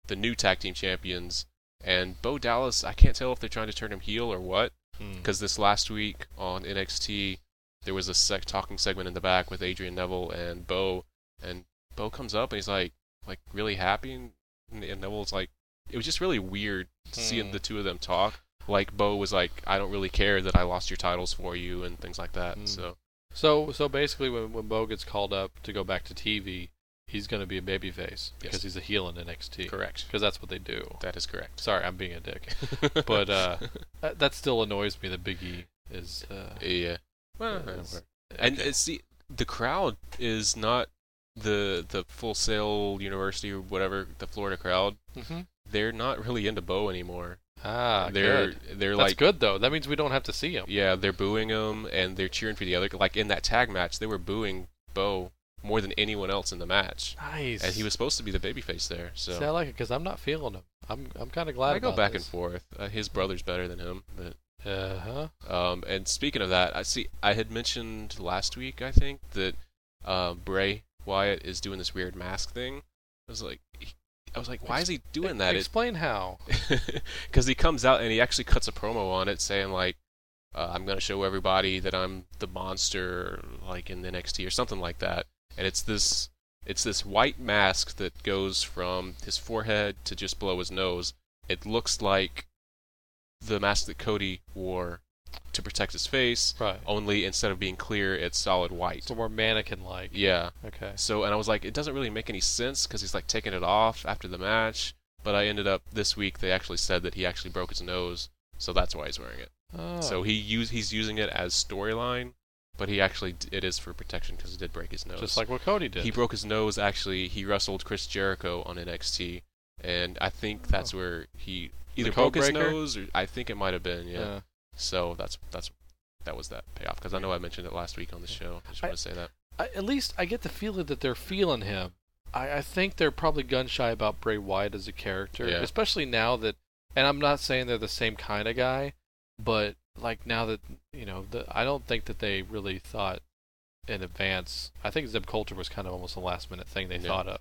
the new tag team champions, and Bo Dallas, I can't tell if they're trying to turn him heel or what, because mm. this last week on N X T, there was a sec- talking segment in the back with Adrian Neville and Bo, and Bo comes up and he's like, like really happy, and, and Neville's like, it was just really weird mm. seeing the two of them talk. Like Bo was like, I don't really care that I lost your titles for you and things like that. Mm. So, so, so basically, when when Bo gets called up to go back to T V. He's going to be a babyface because yes. he's a heel in N X T. Correct. Because that's what they do. That is correct. Sorry, I'm being a dick. But uh, that, that still annoys me that Big E is... Uh, yeah. Well, is, and okay. see, the crowd is not the the Full Sail University or whatever, the Florida crowd. Mm-hmm. They're not really into Bo anymore. Ah, they're, good. They're that's like, good, though. That means we don't have to see him. Yeah, they're booing him, and they're cheering for the other. Like, in that tag match, they were booing Bo more than anyone else in the match. Nice. And he was supposed to be the babyface there. So. See, I like it because I'm not feeling him. I'm I'm kind of glad I about I go back this. And forth. Uh, his brother's better than him. But, uh-huh. Um, and speaking of that, I see I had mentioned last week, I think, that uh, Bray Wyatt is doing this weird mask thing. I was like, he, I was like, why is he doing that? Explain it, how. Because he comes out and he actually cuts a promo on it saying, like, uh, I'm going to show everybody that I'm the monster, like, in the N X T or something like that. And it's this it's this white mask that goes from his forehead to just below his nose. It looks like the mask that Cody wore to protect his face, right. Only instead of being clear, it's solid white. So more mannequin-like. Yeah. Okay. So, and I was like, it doesn't really make any sense because he's like taking it off after the match. But I ended up, this week, they actually said that he actually broke his nose, so that's why he's wearing it. Oh. So he use, he's using it as storyline. But he actually, it is for protection because he did break his nose. Just like what Cody did. He broke his nose, actually. He wrestled Chris Jericho on N X T. And I think that's oh. where he either broke his nose, or I think it might have been, yeah. yeah. So that's that's that was that payoff. Because I know I mentioned it last week on the show. I just want to say that. I, at least I get the feeling that they're feeling him. I, I think they're probably gun-shy about Bray Wyatt as a character. Yeah. Especially now that, and I'm not saying they're the same kind of guy, but like now that, you know, the, I don't think that they really thought in advance. I think Zeb Coulter was kind of almost a last-minute thing they yeah. thought of.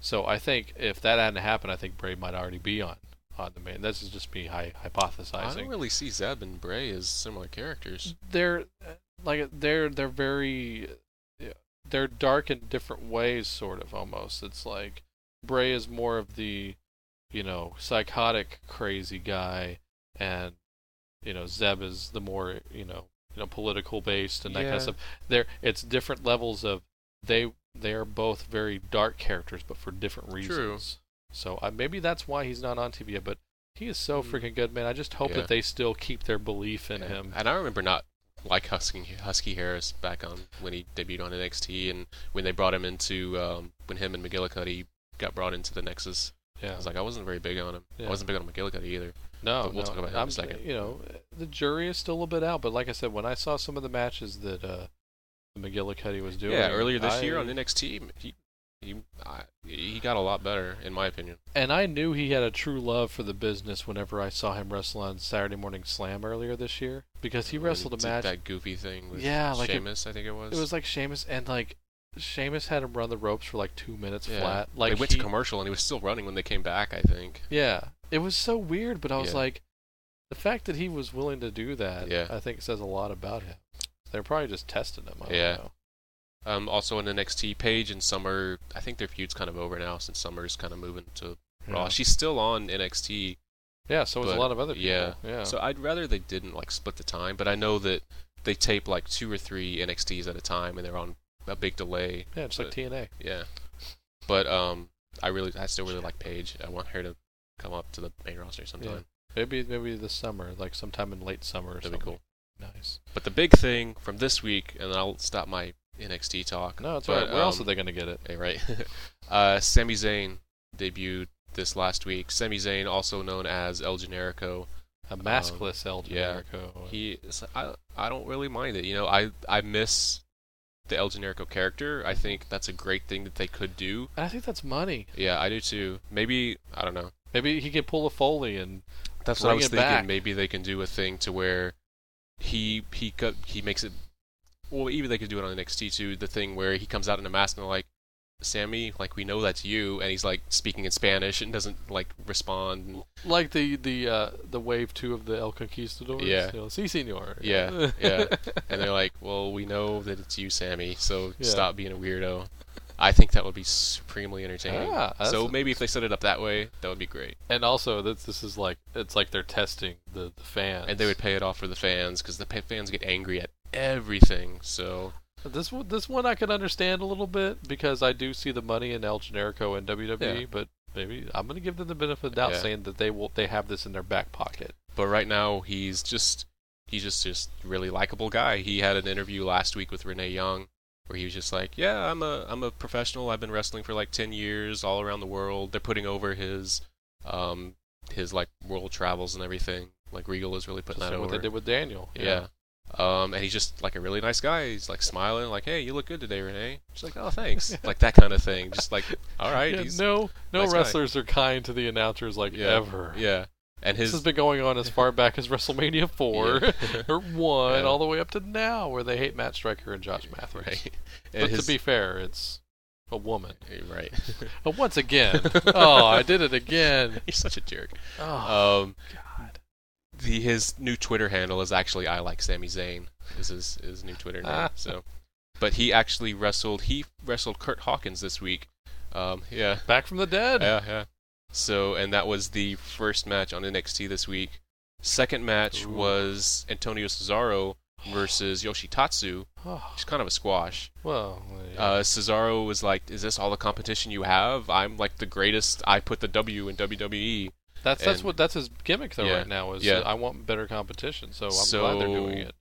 So I think if that hadn't happened, I think Bray might already be on, on the main. This is just me hi- hypothesizing. I don't really see Zeb and Bray as similar characters. They're like they're they're very they're dark in different ways, sort of almost. It's like Bray is more of the, you know, psychotic crazy guy, and you know Zeb is the more you know you know political based and that yeah. kind of stuff. There, it's different levels of they. They are both very dark characters, but for different reasons. True. So uh, maybe that's why he's not on T V yet, but he is so freaking good, man. I just hope yeah. that they still keep their belief in yeah. him. And I remember not like Husky, Husky Harris back on when he debuted on N X T, and when they brought him into, um, when him and McGillicuddy got brought into the Nexus. Yeah. I was like, I wasn't very big on him. Yeah. I wasn't big on McGillicuddy either. No, but we'll no, talk about him I'm, in a second. You know, the jury is still a bit out, but like I said, when I saw some of the matches that... Uh, McGillicuddy was doing. Yeah, earlier this I, year on N X T, he he I, he got a lot better, in my opinion. And I knew he had a true love for the business whenever I saw him wrestle on Saturday Morning Slam earlier this year, because he wrestled a match. That goofy thing with yeah, like Sheamus, it, I think it was. It was like Sheamus, and like Sheamus had him run the ropes for like two minutes yeah. flat. Like they went he, to commercial, and he was still running when they came back, I think. Yeah, it was so weird, but I was yeah. like, the fact that he was willing to do that, yeah. I think says a lot about him. They're probably just testing him. I yeah. don't know. Um, also in N X T, Paige and Summer, I think their feud's kind of over now since Summer's kind of moving to yeah. Raw. She's still on N X T. Yeah, so is a lot of other people. Yeah. yeah. So I'd rather they didn't like split the time, but I know that they tape like two or three N X Ts at a time, and they're on a big delay. Yeah, it's like T N A. Yeah. But um, I really, I still really like Paige. I want her to come up to the main roster sometime. Yeah. Maybe maybe this summer, like sometime in late summer or That'd something. That'd be cool. Nice. But the big thing from this week, and then I'll stop my N X T talk. No, it's all right. Where um, else are they going to get it? Hey, right. uh, Sami Zayn debuted this last week. Sami Zayn, also known as El Generico. A maskless um, El Generico. Yeah, he, I, I don't really mind it. You know, I, I miss the El Generico character. I think that's a great thing that they could do. And I think that's money. Yeah, I do too. Maybe, I don't know. Maybe he could pull a Foley and That's what I was thinking. Back. Maybe they can do a thing to where He he he makes it. Well, even they could do it on N X T too. The thing where he comes out in a mask and they're like, "Sammy, like we know that's you," and he's like speaking in Spanish and doesn't like respond. Like the the uh, the wave two of the El Conquistador. Yeah. You know, "Sí, señor." Yeah, yeah. And they're like, "Well, we know that it's you, Sammy. So yeah. stop being a weirdo." I think that would be supremely entertaining. Ah, so maybe if they set it up that way, that would be great. And also, this, this is like, it's like they're testing the, the fans. And they would pay it off for the fans, because the fans get angry at everything, so... This one, this one I could understand a little bit, because I do see the money in El Generico and W W E, yeah. but maybe I'm going to give them the benefit of the doubt, yeah. saying that they will they have this in their back pocket. But right now, he's just, he's just, just really likable guy. He had an interview last week with Renee Young, where he was just like, yeah, I'm a I'm a professional. I've been wrestling for like ten years, all around the world. They're putting over his, um, his like world travels and everything. Like Regal is really putting just that over. What they did with Daniel. Yeah. yeah. Um, and he's just like a really nice guy. He's like smiling, like, hey, you look good today, Renee. She's like, oh, thanks. Like that kind of thing. Just like, all right. Yeah, he's no, no nice wrestlers guy. Are kind to the announcers like yeah. ever. Yeah. And his... This has been going on as far back as WrestleMania four yeah. or one, yeah. all the way up to now, where they hate Matt Stryker and Josh Mathews. Right. And but his... to be fair, it's a woman. Right. But once again, oh, I did it again. You're such a jerk. Oh, um, God. The, his new Twitter handle is actually I Like Sami Zayn. This is his new Twitter name. So, but he actually wrestled. He wrestled Curt Hawkins this week. Um, yeah. Back from the dead. Yeah. Yeah. So, and that was the first match on N X T this week. Second match Ooh. was Antonio Cesaro versus Yoshitatsu, which is kind of a squash. Well, yeah. uh, Cesaro was like, is this all the competition you have? I'm like the greatest. I put the W in W W E. That's and, that's what that's his gimmick, though, yeah, right now, is yeah. I want better competition, so I'm so, glad they're doing it.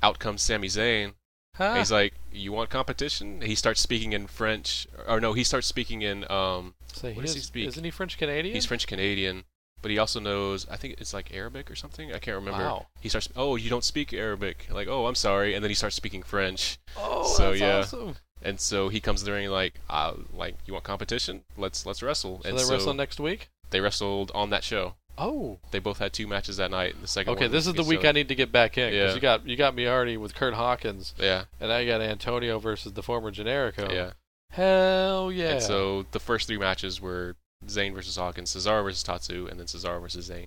Out comes Sami Zayn, Huh. He's like, you want competition? He starts speaking in French. Or no, he starts speaking in... Um, so what he does he speak? Isn't he French-Canadian? He's French-Canadian. But he also knows, I think it's like Arabic or something. I can't remember. Wow. He starts, oh, you don't speak Arabic. Like, oh, I'm sorry. And then he starts speaking French. Oh, so, that's yeah. awesome. And so he comes to the ring like, uh, like, you want competition? Let's let's wrestle. So and they so wrestle next week? They wrestled on that show. Oh. They both had two matches that night. The second okay, one this is the week I need to get back in. Because yeah. you, got, you got me already with Kurt Hawkins. Yeah. And I got Antonio versus the former Generico. Yeah. Hell yeah. And so the first three matches were Zayn versus Hawkins, Cesaro versus Tatsu, and then Cesaro versus Zayn.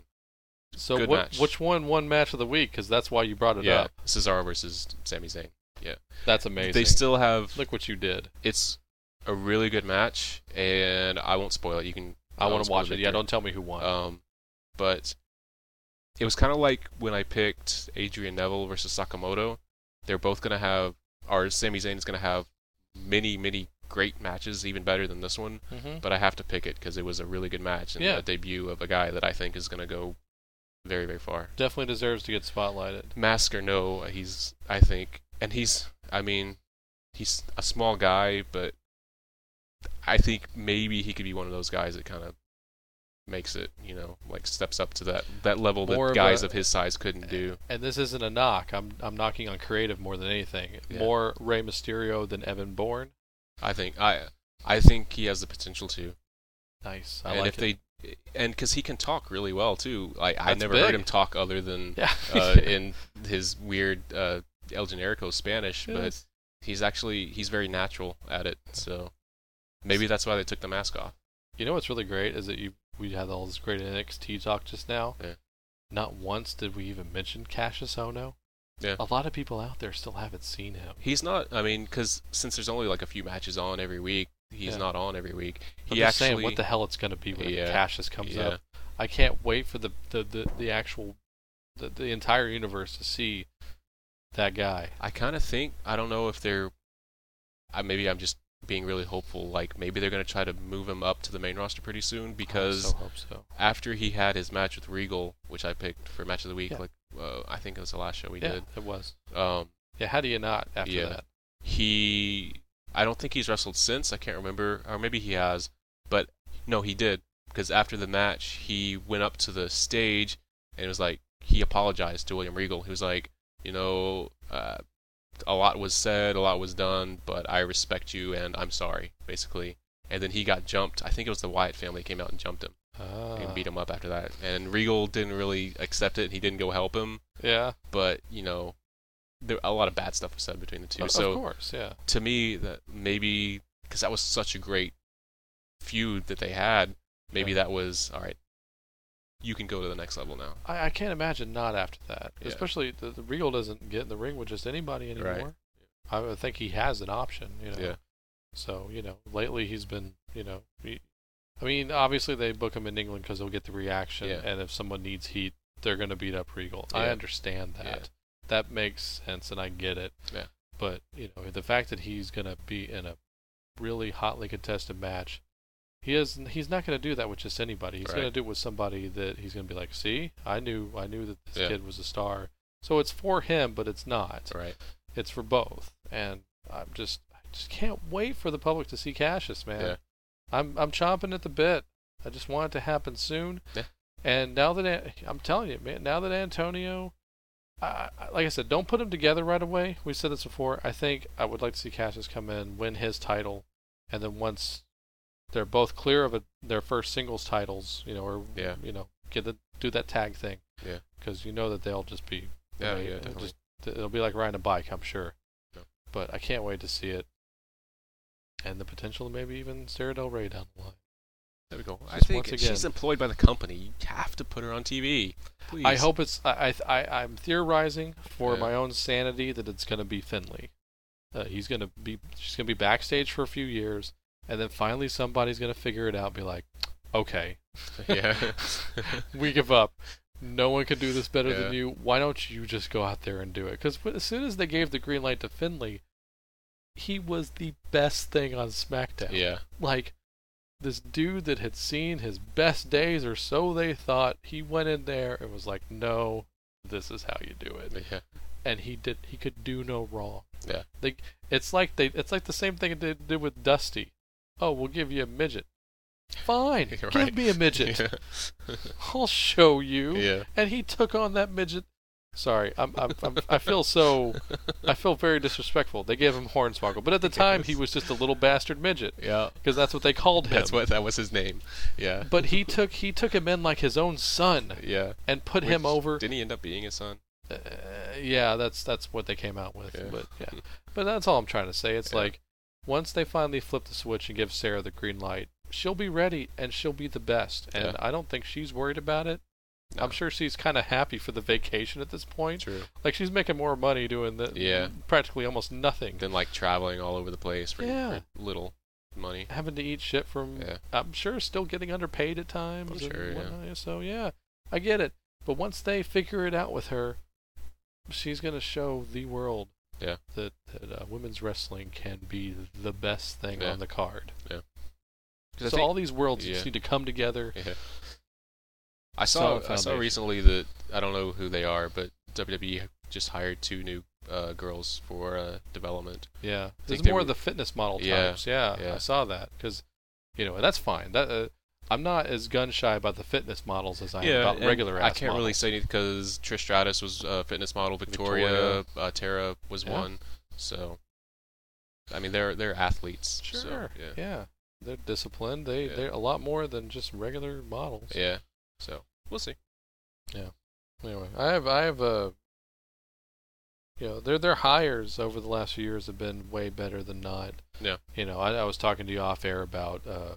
So Good what, match. which one won match of the week? Because that's why you brought it yeah. up. Cesaro versus Sami Zayn. Yeah, that's amazing. They still have. Look what you did. It's a really good match, and I won't spoil it. You can. I, I want to watch it. it. Yeah, don't tell me who won. Um, but it was kind of like when I picked Adrian Neville versus Sakamoto. They're both gonna have, or Sami Zayn is gonna have many, many great matches, even better than this one. Mm-hmm. But I have to pick it because it was a really good match and yeah. a debut of a guy that I think is gonna go very, very far. Definitely deserves to get spotlighted. Mask or no, he's. I think. And he's, I mean, he's a small guy, but I think maybe he could be one of those guys that kind of makes it, you know, like steps up to that, that level more that of guys a, of his size couldn't do. And this isn't a knock. I'm I'm knocking on creative more than anything. Yeah. More Rey Mysterio than Evan Bourne. I think I I think he has the potential to. Nice. I and like if it. They and because he can talk really well too. Like That's I never big. heard him talk other than yeah. uh, in his weird. Uh, El Generico Spanish, yes. but he's actually he's very natural at it, so maybe that's why they took the mask off. You know what's really great is that you we had all this great N X T talk just now. Yeah. Not once did we even mention Cassius Ohno. Yeah. A lot of people out there still haven't seen him. He's not. I mean, because since there's only like a few matches on every week, he's yeah. not on every week. He I'm just actually saying what the hell it's gonna be when yeah. Cassius comes yeah. up. I can't wait for the the the, the actual the, the entire universe to see. That guy. I kind of think, I don't know if they're, I, maybe I'm just being really hopeful, like maybe they're going to try to move him up to the main roster pretty soon because I so hope so. After he had his match with Regal, which I picked for match of the week, yeah. like uh, I think it was the last show we yeah, did. Yeah, it was. Um, yeah, how do you not after yeah, that? He, I don't think he's wrestled since, I can't remember, or maybe he has, but no, he did because after the match, he went up to the stage and it was like, he apologized to William Regal. He was like, you know, uh, a lot was said, a lot was done, but I respect you and I'm sorry, basically. And then he got jumped. I think it was the Wyatt family came out and jumped him ah. and beat him up after that. And Regal didn't really accept it. He didn't go help him. Yeah. But, you know, there, a lot of bad stuff was said between the two. Of, so of course, yeah. To me, that maybe, because that was such a great feud that they had, maybe yeah. that was, all right, you can go to the next level now. I, I can't imagine not after that. Yeah. Especially the, the Regal doesn't get in the ring with just anybody anymore. Right. I think he has an option, you know. Yeah. So, you know, lately he's been, you know, he, I mean, obviously they book him in England because they'll get the reaction, yeah. and if someone needs heat, they're going to beat up Regal. Yeah. I understand that. Yeah. That makes sense, and I get it. Yeah. But, you know, the fact that he's going to be in a really hotly contested match, He is. He's not going to do that with just anybody. He's right. going to do it with somebody that he's going to be like, see, I knew I knew that this yeah. kid was a star. So it's for him, but it's not. Right. It's for both. And I'm just, I just can't wait for the public to see Cassius, man. Yeah. I'm I'm chomping at the bit. I just want it to happen soon. Yeah. And now that, I'm telling you, man, now that Antonio, I, like I said, don't put him together right away. We said this before. I think I would like to see Cassius come in, win his title, and then once they're both clear of a, their first singles titles, you know, or yeah. you know, get the, do that tag thing, yeah, because you know that they'll just be, yeah, you know, yeah, just, it'll be like riding a bike, I'm sure. Yeah. But I can't wait to see it, and the potential to maybe even Sarah Del Rey down the line. There we go. Just I think again, she's employed by the company. You have to put her on T V. Please. I hope it's. I I I'm theorizing for yeah. my own sanity that it's going to be Finlay. Uh, he's going to be. She's going to be backstage for a few years. And then finally somebody's going to figure it out and be like, okay. Yeah. We give up. No one can do this better yeah. than you. Why don't you just go out there and do it? Because as soon as they gave the green light to Finlay, he was the best thing on SmackDown. Yeah. Like, this dude that had seen his best days, or so they thought, he went in there and was like, no, this is how you do it. Yeah. And he did. He could do no wrong. Yeah, they, it's like they it's like the same thing they did with Dusty. Oh, we'll give you a midget. Fine, right. Give me a midget. Yeah. I'll show you. Yeah. And he took on that midget. Sorry, I'm, I'm, I'm, I feel so. I feel very disrespectful. They gave him Hornswoggle, but at the time he was just a little bastard midget. Yeah, because that's what they called him. That's what that was his name. Yeah. But he took he took him in like his own son. Yeah. And put Which, him over. Didn't he end up being his son? Uh, yeah, that's that's what they came out with. Yeah. But yeah, but that's all I'm trying to say. It's yeah. like once they finally flip the switch and give Sarah the green light, she'll be ready and she'll be the best. And yeah. I don't think she's worried about it. No. I'm sure she's kind of happy for the vacation at this point. True. Like, she's making more money doing the, yeah. practically almost nothing. Than, like, traveling all over the place for, yeah. for little money. Having to eat shit from, yeah. I'm sure, still getting underpaid at times. I'm sure, yeah. So, yeah, I get it. But once they figure it out with her, she's going to show the world yeah. that, that uh, women's wrestling can be the best thing yeah. on the card. Yeah. So think, all these worlds yeah. just need to come together. Yeah. I saw I saw recently that, I don't know who they are, but W W E just hired two new uh, girls for uh, development. Yeah. It's more were... the fitness model types. Yeah, yeah, yeah. I saw that. Because, you know, that's fine. That uh, I'm not as gun-shy about the fitness models as I yeah, am about regular-ass models. I can't models. really say anything because Trish Stratus was a fitness model. Victoria, Victoria. Uh, Tara was yeah. one. So, I mean, they're they're athletes. Sure. So, yeah. yeah. They're disciplined. They, yeah. They're a lot more than just regular models. Yeah. So we'll see. Yeah. Anyway, I have I have a. You know, their their hires over the last few years have been way better than not. Yeah. You know, I, I was talking to you off air about, uh,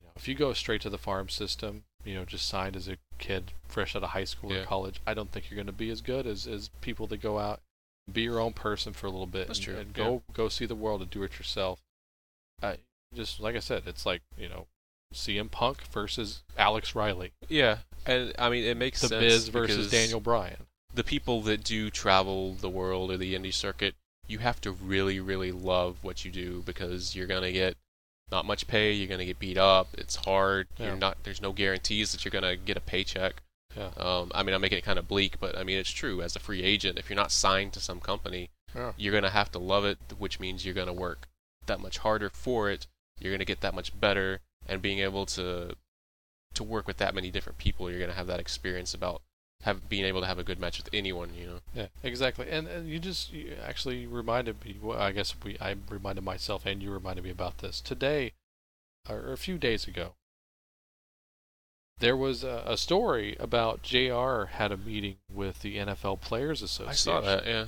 you know, if you go straight to the farm system, you know, just signed as a kid fresh out of high school yeah. or college, I don't think you're going to be as good as, as people that go out, be your own person for a little bit. That's and, true. And yeah. go go see the world and do it yourself. I just like I said, it's like you know. C M Punk versus Alex Riley. Yeah, and I mean it makes the sense. The Miz versus Daniel Bryan. The people that do travel the world or the indie circuit, you have to really, really love what you do because you're gonna get not much pay. You're gonna get beat up. It's hard. Yeah. You're not. There's no guarantees that you're gonna get a paycheck. Yeah. Um. I mean, I'm making it kind of bleak, but I mean it's true. As a free agent, if you're not signed to some company, yeah. you're gonna have to love it, which means you're gonna work that much harder for it. You're gonna get that much better. And being able to to work with that many different people, you're going to have that experience about have being able to have a good match with anyone, you know. Yeah, exactly. And, and you just you actually reminded me. Well, I guess we I reminded myself, and you reminded me about this today, or a few days ago. There was a, a story about J R had a meeting with the N F L Players Association. I saw that, yeah.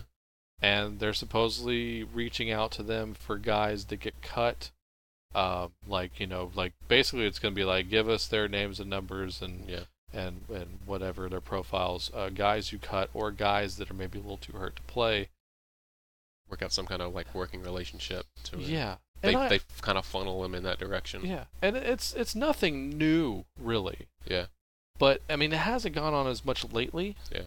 And they're supposedly reaching out to them for guys that get cut. Uh, like you know, like basically, it's gonna be like give us their names and numbers and yeah. and and whatever their profiles, uh, guys you cut or guys that are maybe a little too hurt to play. Work out some kind of like working relationship to it. Yeah, they I, they kind of funnel them in that direction. Yeah, and it's it's nothing new really. Yeah, but I mean, it hasn't gone on as much lately. Yeah,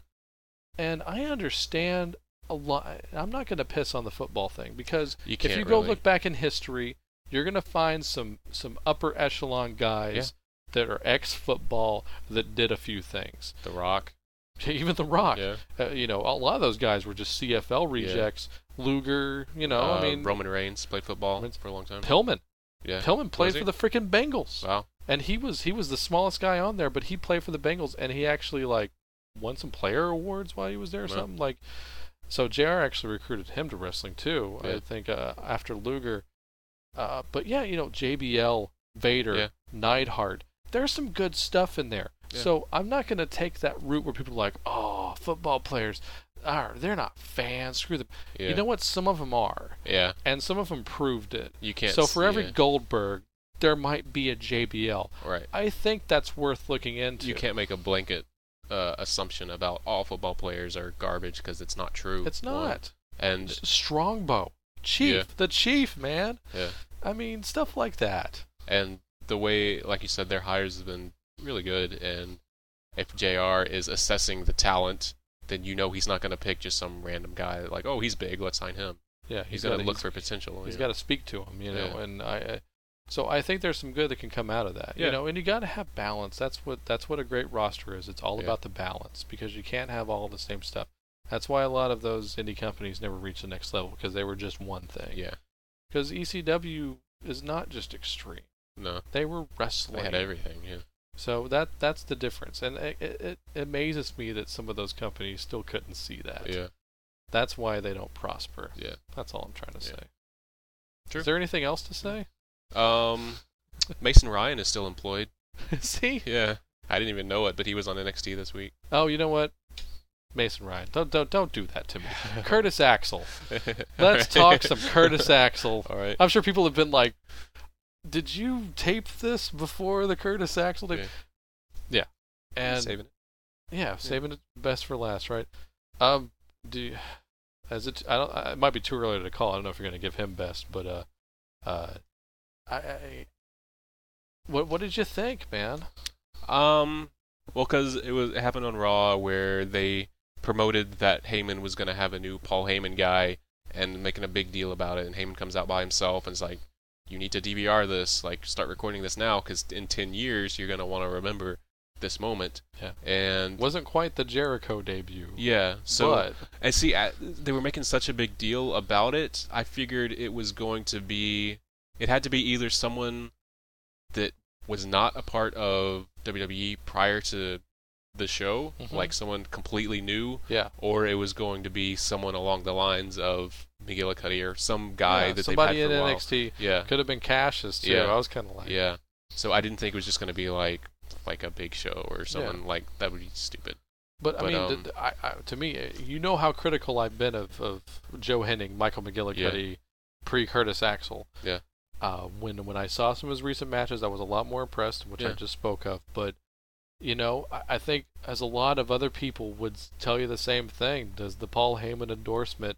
and I understand a lot. I'm not gonna piss on the football thing because you if you go really. look back in history. You're going to find some, some upper echelon guys yeah. that are ex-football that did a few things. The Rock. Even The Rock. Yeah. Uh, you know, a lot of those guys were just C F L rejects. Yeah. Luger, you know, uh, I mean... Roman Reigns played football for a long time. Pillman. Yeah. Pillman played for the freaking Bengals. Wow. And he was he was the smallest guy on there, but he played for the Bengals, and he actually, like, won some player awards while he was there or yeah. something. Like, so J R actually recruited him to wrestling, too, yeah. I think, uh, after Luger... Uh, but yeah, you know, J B L, Vader, yeah. Neidhart, there's some good stuff in there. Yeah. So I'm not going to take that route where people are like, oh, football players, ah, they're not fans, screw them. Yeah. You know what? Some of them are. Yeah. And some of them proved it. You can't. So for every yeah. Goldberg, there might be a J B L. Right. I think that's worth looking into. You can't make a blanket uh, assumption about all football players are garbage because it's not true. It's not. Well, and Strongbow. Chief, yeah. the Chief, man. Yeah. I mean, stuff like that. And the way, like you said, their hires have been really good. And if J R is assessing the talent, then you know he's not going to pick just some random guy like, oh, he's big, let's sign him. Yeah, he's, he's going to look for potential. He's got to speak to him, you know. Yeah. And I, I, so I think there's some good that can come out of that, yeah. you know. And you got to have balance. That's what that's what a great roster is. It's all yeah. about the balance because you can't have all the same stuff. That's why a lot of those indie companies never reached the next level, because they were just one thing. Yeah. Because E C W is not just Extreme. No. They were wrestling. They had everything, yeah. So that that's the difference. And it, it, it amazes me that some of those companies still couldn't see that. Yeah. That's why they don't prosper. Yeah. That's all I'm trying to yeah. say. True. Is there anything else to say? Um, Mason Ryan is still employed. Is he? Yeah. I didn't even know it, but he was on N X T this week. Oh, you know what? Mason Ryan, don't don't don't do that to me. Curtis Axel. Let's talk some Curtis Axel. All right. I'm sure people have been like, "Did you tape this before the Curtis Axel tape?" Yeah. yeah. And saving it. Yeah, saving yeah. it best for last, right? Um, do you, as it? I don't. It might be too early to call. I don't know if you're going to give him best, but uh, uh, I, I. What what did you think, man? Um, well, because it was it happened on Raw where they promoted that Heyman was going to have a new Paul Heyman guy and making a big deal about it, and Heyman comes out by himself and is like, you need to D V R this, like, start recording this now, because in ten years you're going to want to remember this moment. Yeah. And wasn't quite the Jericho debut. Yeah. So, but... and see, I, they were making such a big deal about it, I figured it was going to be, it had to be either someone that was not a part of W W E prior to the show, mm-hmm. like someone completely new, yeah. or it was going to be someone along the lines of McGillicuddy or some guy yeah, that they've had for a while. Somebody in N X T yeah. could have been Cassius, too. Yeah. I was kind of like... Yeah, so I didn't think it was just going to be like like a Big Show or someone yeah. like... That would be stupid. But, but I mean, um, the, I, I, to me, you know how critical I've been of, of Joe Henning, Michael McGillicuddy, yeah. pre-Curtis Axel. Yeah. Uh, when when I saw some of his recent matches, I was a lot more impressed, which yeah. I just spoke of. But, you know, I, I think as a lot of other people would tell you the same thing, does the Paul Heyman endorsement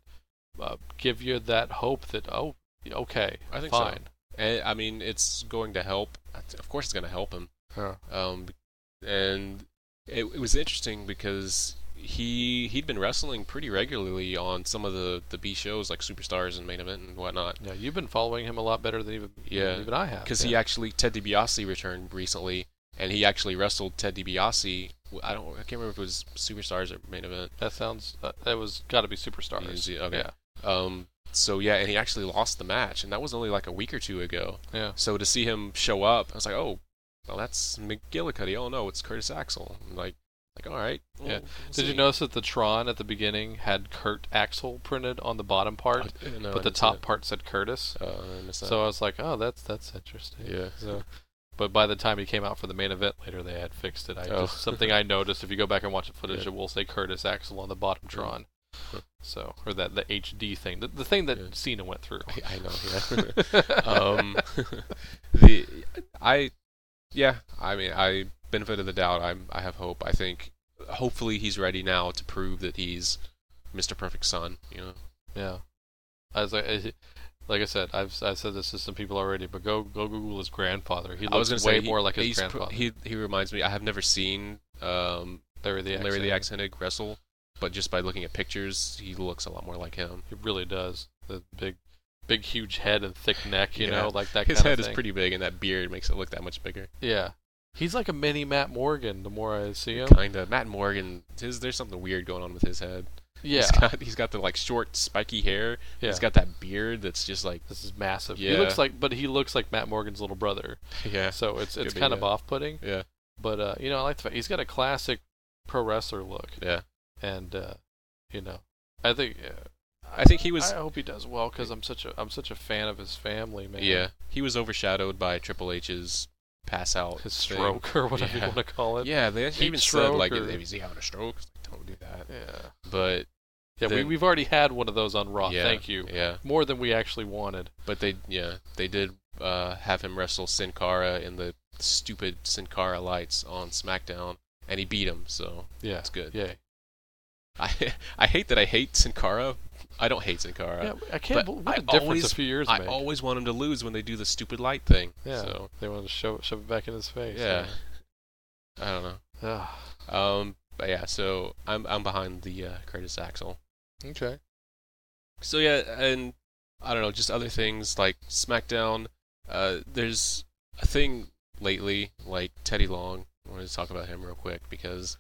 uh, give you that hope that, oh, okay, I think fine. So. And, I mean, it's going to help. Of course it's going to help him. Huh. Um, and it, it was interesting because he, he'd been wrestling pretty regularly on some of the, the B shows, like Superstars and Main Event and whatnot. Yeah, you've been following him a lot better than even, yeah. even I have. Because yeah. he actually, Ted DiBiase returned recently, and he actually wrestled Ted DiBiase. I don't, I can't remember if it was Superstars or Main Event. That sounds, uh, that was gotta be Superstars. Yeah, okay. Yeah. Um, so yeah, and he actually lost the match, and that was only like a week or two ago. Yeah. So to see him show up, I was like, oh, well, that's McGillicuddy. Oh no, it's Curtis Axel. Like, Like, all right. Well, yeah. We'll Did see. you notice that the Tron at the beginning had Kurt Axel printed on the bottom part, oh, no, but the top that. part said Curtis? Oh, I missed that. So I was like, oh, that's that's interesting. Yeah. So, but by the time he came out for the main event later, they had fixed it. I oh. just something I noticed. If you go back and watch the footage, yeah. it will say Curtis Axel on the bottom Tron. Yeah. So, or that the H D thing, the, the thing that yeah. Cena went through. I, I know. Yeah. um, the I, yeah. I mean, I. benefit of the doubt, I'm, I have hope. I think, hopefully, he's ready now to prove that he's Mister Perfect's son. You know. Yeah. As I, like I said, I've I said this to some people already, but go go Google his grandfather. He looks way say, he, more like his grandfather. He he reminds me. I have never seen um, Larry the Larry the Axe Hennig wrestle, but just by looking at pictures, he looks a lot more like him. He really does. The big. Big huge head and thick neck, you yeah. know, like that. His kind head of thing. Is pretty big, and that beard makes it look that much bigger. Yeah. He's like a mini Matt Morgan, the more I see him. Kinda. Matt Morgan, his, there's something weird going on with his head. Yeah. He's got, he's got the, like, short, spiky hair. Yeah. He's got that beard that's just, like... This is massive. Yeah. He looks like... But he looks like Matt Morgan's little brother. Yeah. So it's it's Could kind be, of yeah. off-putting. Yeah. But, uh, you know, I like the fact... He's got a classic pro wrestler look. Yeah. And, uh, you know, I think... Uh, I think he was... I hope he does well, because I'm such a I'm such a fan of his family, man. Yeah. He was overshadowed by Triple H's... pass out his stroke thing. Or whatever yeah. you want to call it. Yeah, they even said like or... is he having a stroke? Like, don't do that. Yeah, but yeah, then... we we've already had one of those on Raw. Yeah, thank you. Yeah, more than we actually wanted. But they yeah they did uh, have him wrestle Sin Cara in the stupid Sin Cara lights on SmackDown, and he beat him. So yeah, it's good. Yeah, I I hate that I hate Sin Cara. I don't hate Sin Cara. Yeah, I can't believe what a difference always, a few years I make. Always want him to lose when they do the stupid light thing. Yeah, so. They want to shove, shove it back in his face. Yeah. yeah. I don't know. um, but yeah, so I'm I'm behind the uh, Curtis Axel. Okay. So yeah, and I don't know, just other things like SmackDown. Uh, there's a thing lately, like Teddy Long. I wanted to talk about him real quick because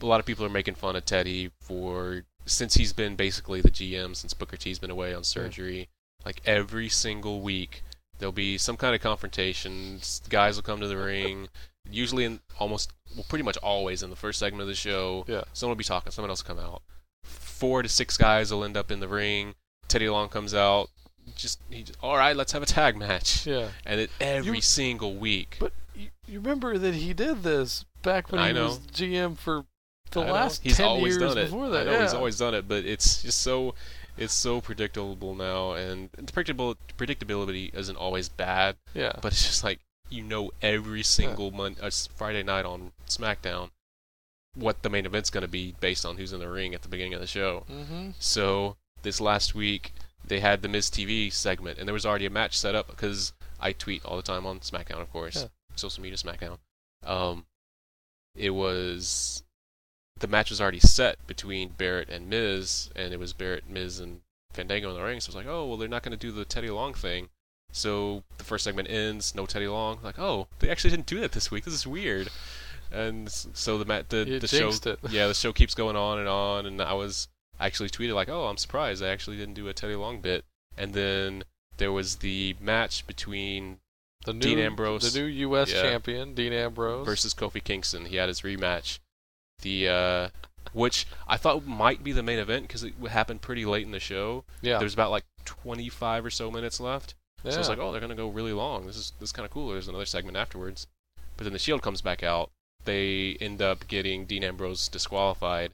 a lot of people are making fun of Teddy for since he's been basically the G M, since Booker T's been away on surgery, yeah. like every single week there'll be some kind of confrontation. Guys will come to the ring, usually in almost, well, pretty much always in the first segment of the show. Yeah. Someone will be talking, someone else will come out. Four to six guys will end up in the ring. Teddy Long comes out. Just, he just, all right, let's have a tag match. Yeah. And it every you, single week. But you, you remember that he did this back when I he know. was G M for the I last know. He's ten always years done it. Before that. I know yeah. he's always done it, but it's just so it's so predictable now, and predictable predictability isn't always bad. Yeah. But it's just like you know every single yeah. Monday, uh, Friday night on SmackDown what the main event's going to be based on who's in the ring at the beginning of the show. Mm-hmm. So this last week, they had the Miz T V segment, and there was already a match set up because I tweet all the time on SmackDown, of course. Yeah. Social media SmackDown. Um, it was... The match was already set between Barrett and Miz, and it was Barrett, Miz, and Fandango in the ring, so I was like, oh, well, they're not going to do the Teddy Long thing. So the first segment ends, no Teddy Long. Like, oh, they actually didn't do that this week. This is weird. And so the mat, the, the show... It. Yeah, the show keeps going on and on, and I was... I actually tweeted like, oh, I'm surprised I actually didn't do a Teddy Long bit. And then there was the match between the new, Dean Ambrose... The new U S yeah, champion, Dean Ambrose. Versus Kofi Kingston. He had his rematch. The uh, which I thought might be the main event because it happened pretty late in the show. Yeah. There's about like twenty-five or so minutes left. Yeah. So I was like, oh, they're going to go really long. This is, this is kind of cool. There's another segment afterwards. But then the Shield comes back out. They end up getting Dean Ambrose disqualified.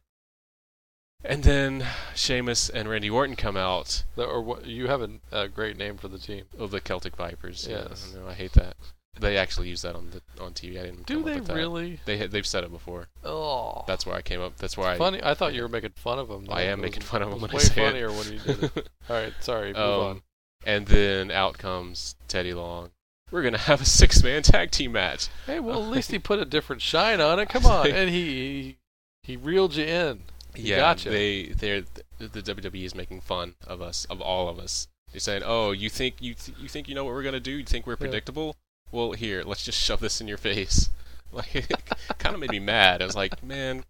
And then Sheamus and Randy Orton come out. The, or what, you have a, a great name for the team. Oh, the Celtic Vipers. Yes. Yeah, I, know, I hate that. They actually use that on the on T V. I didn't. Do come they up with that. really? They they've said it before. Oh. That's where I came up. That's where it's I. Funny. I thought you were making fun of them. Though. I am was, making fun of them when I say it. Way funnier when you did it. All right. Sorry. Move um, on. And then out comes Teddy Long. We're gonna have a six-man tag team match. Hey, well, at least he put a different shine on it. Come on, and he he reeled you in. He yeah, gotcha. they they the W W E is making fun of us, of all of us. They're saying, "Oh, you think you th- you think you know what we're gonna do? You think we're predictable? Yeah. Well, here, let's just shove this in your face." Like, it kind of made me mad. I was like, "Man,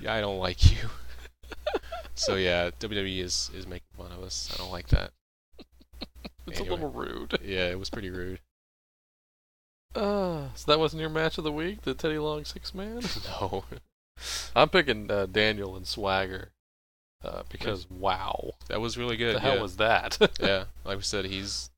yeah, I don't like you." So yeah, W W E is, is making fun of us. I don't like that. It's anyway, a little rude. Yeah, it was pretty rude. Uh, so that wasn't your match of the week, the Teddy Long six man? No. I'm picking uh, Daniel and Swagger uh, because yeah. wow, that was really good. The hell yeah. was that? Yeah, like we said, he's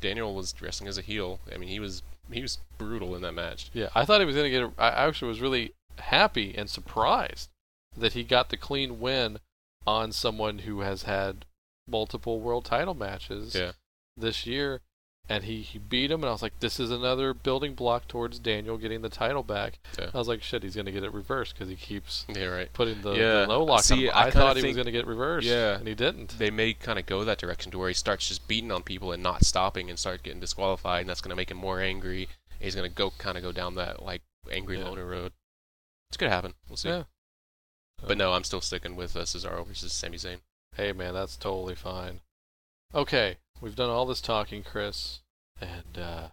Daniel was dressing as a heel. I mean, he was he was brutal in that match. Yeah, I thought he was gonna get. A, I actually was really happy and surprised that he got the clean win on someone who has had multiple world title matches yeah. this year, and he, he beat him. And I was like, this is another building block towards Daniel getting the title back. Yeah. I was like, shit, he's going to get it reversed because he keeps yeah, right. putting the, yeah. the low lock See, on him. I, I thought he was going to get reversed, yeah. and he didn't. They may kind of go that direction to where he starts just beating on people and not stopping and start getting disqualified, and that's going to make him more angry. He's going to go kind of go down that like angry yeah. loner road. It's going to happen. We'll see. Yeah. But no, I'm still sticking with uh, Cesaro versus Sami Zayn. Hey, man, that's totally fine. Okay. We've done all this talking, Chris, and uh,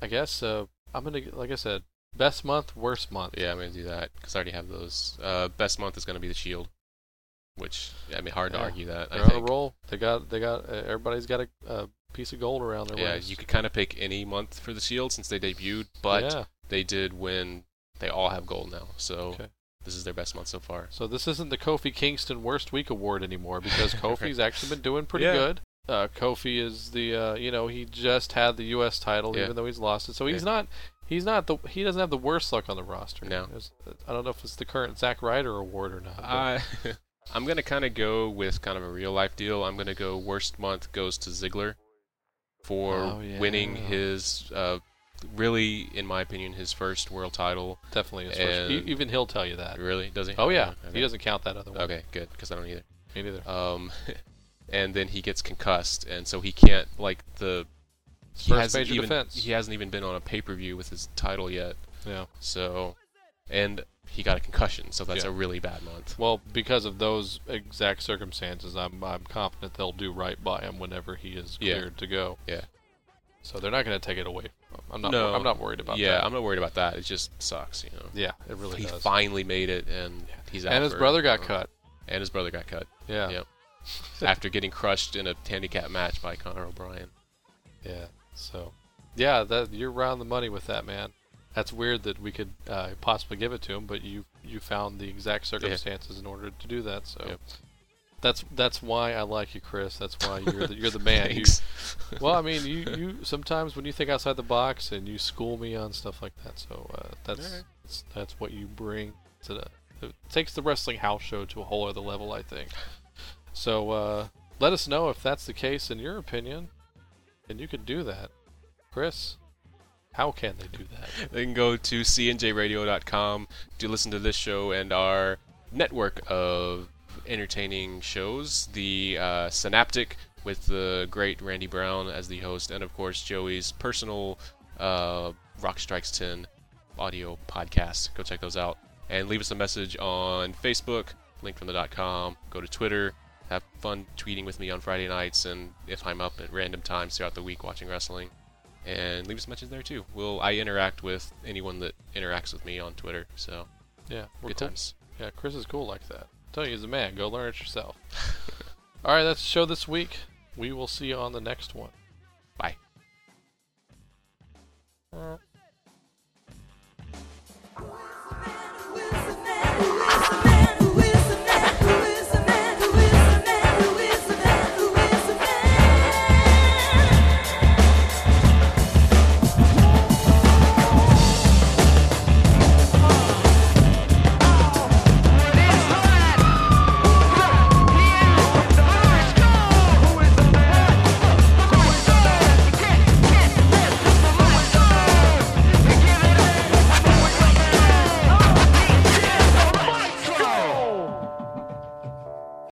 I guess uh, I'm gonna, like I said, best month, worst month. Yeah, I'm gonna do that because I already have those. Uh, best month is gonna be the Shield, which I mean, hard yeah. to argue that. They're I on think. a roll. They got, they got. Uh, everybody's got a, a piece of gold around their yeah, waist. Yeah, you could kind of pick any month for the Shield since they debuted, but yeah. they did win. They all have gold now, so. Okay. This is their best month so far. So this isn't the Kofi Kingston Worst Week Award anymore because Kofi's actually been doing pretty yeah. good. Uh, Kofi is the uh, you know he just had the U S title yeah. even though he's lost it, so he's yeah. not he's not the he doesn't have the worst luck on the roster. No, it's, I don't know if it's the current Zack Ryder Award or not. I uh, I'm gonna kind of go with kind of a real life deal. I'm gonna go worst month goes to Ziggler for oh, yeah. winning his. Uh, Really, in my opinion, his first world title. Definitely his first. He, even he'll tell you that. Really? Does he? Oh, yeah. Okay. He doesn't count that other one. Okay, good, because I don't either. Me neither. Um, and then he gets concussed, and so he can't, like, the... He first major even, defense. He hasn't even been on a pay-per-view with his title yet. Yeah. So... And he got a concussion, so that's yeah. a really bad month. Well, because of those exact circumstances, I'm I'm confident they'll do right by him whenever he is cleared yeah. to go. Yeah. So they're not going to take it away. I'm not. No. Wor- I'm not worried about yeah, that. Yeah, I'm not worried about that. It just sucks, you know. Yeah, it really he does. He finally made it, and he's out. And his for, brother got you know, cut. And his brother got cut. Yeah. Yep. After getting crushed in a handicap match by Conor O'Brien. Yeah. So, yeah, that you're round the money with that, man. That's weird that we could uh, possibly give it to him, but you you found the exact circumstances yeah. in order to do that. So. Yep. That's that's why I like you, Chris. That's why you're the, you're the man. You, well, I mean, you, you sometimes when you think outside the box and you school me on stuff like that. So uh, that's, right. that's that's what you bring to the. It takes the wrestling house show to a whole other level, I think. So uh, let us know if that's the case in your opinion, and you can do that, Chris. How can they do that? They can go to c n j radio dot com to listen to this show and our network of entertaining shows, the uh, Synaptic with the great Randy Brown as the host, and of course Joey's personal uh, Rock Strikes ten audio podcast. Go check those out and leave us a message on Facebook, link from the .com. Go to Twitter, have fun tweeting with me on Friday nights, and if I'm up at random times throughout the week watching wrestling, and leave us a message there too. Well, I interact with anyone that interacts with me on Twitter, so yeah, we're good cool. times. Yeah, Chris is cool like that. Tell you, he's a man. Go learn it yourself. All right, that's the show this week. We will see you on the next one. Bye.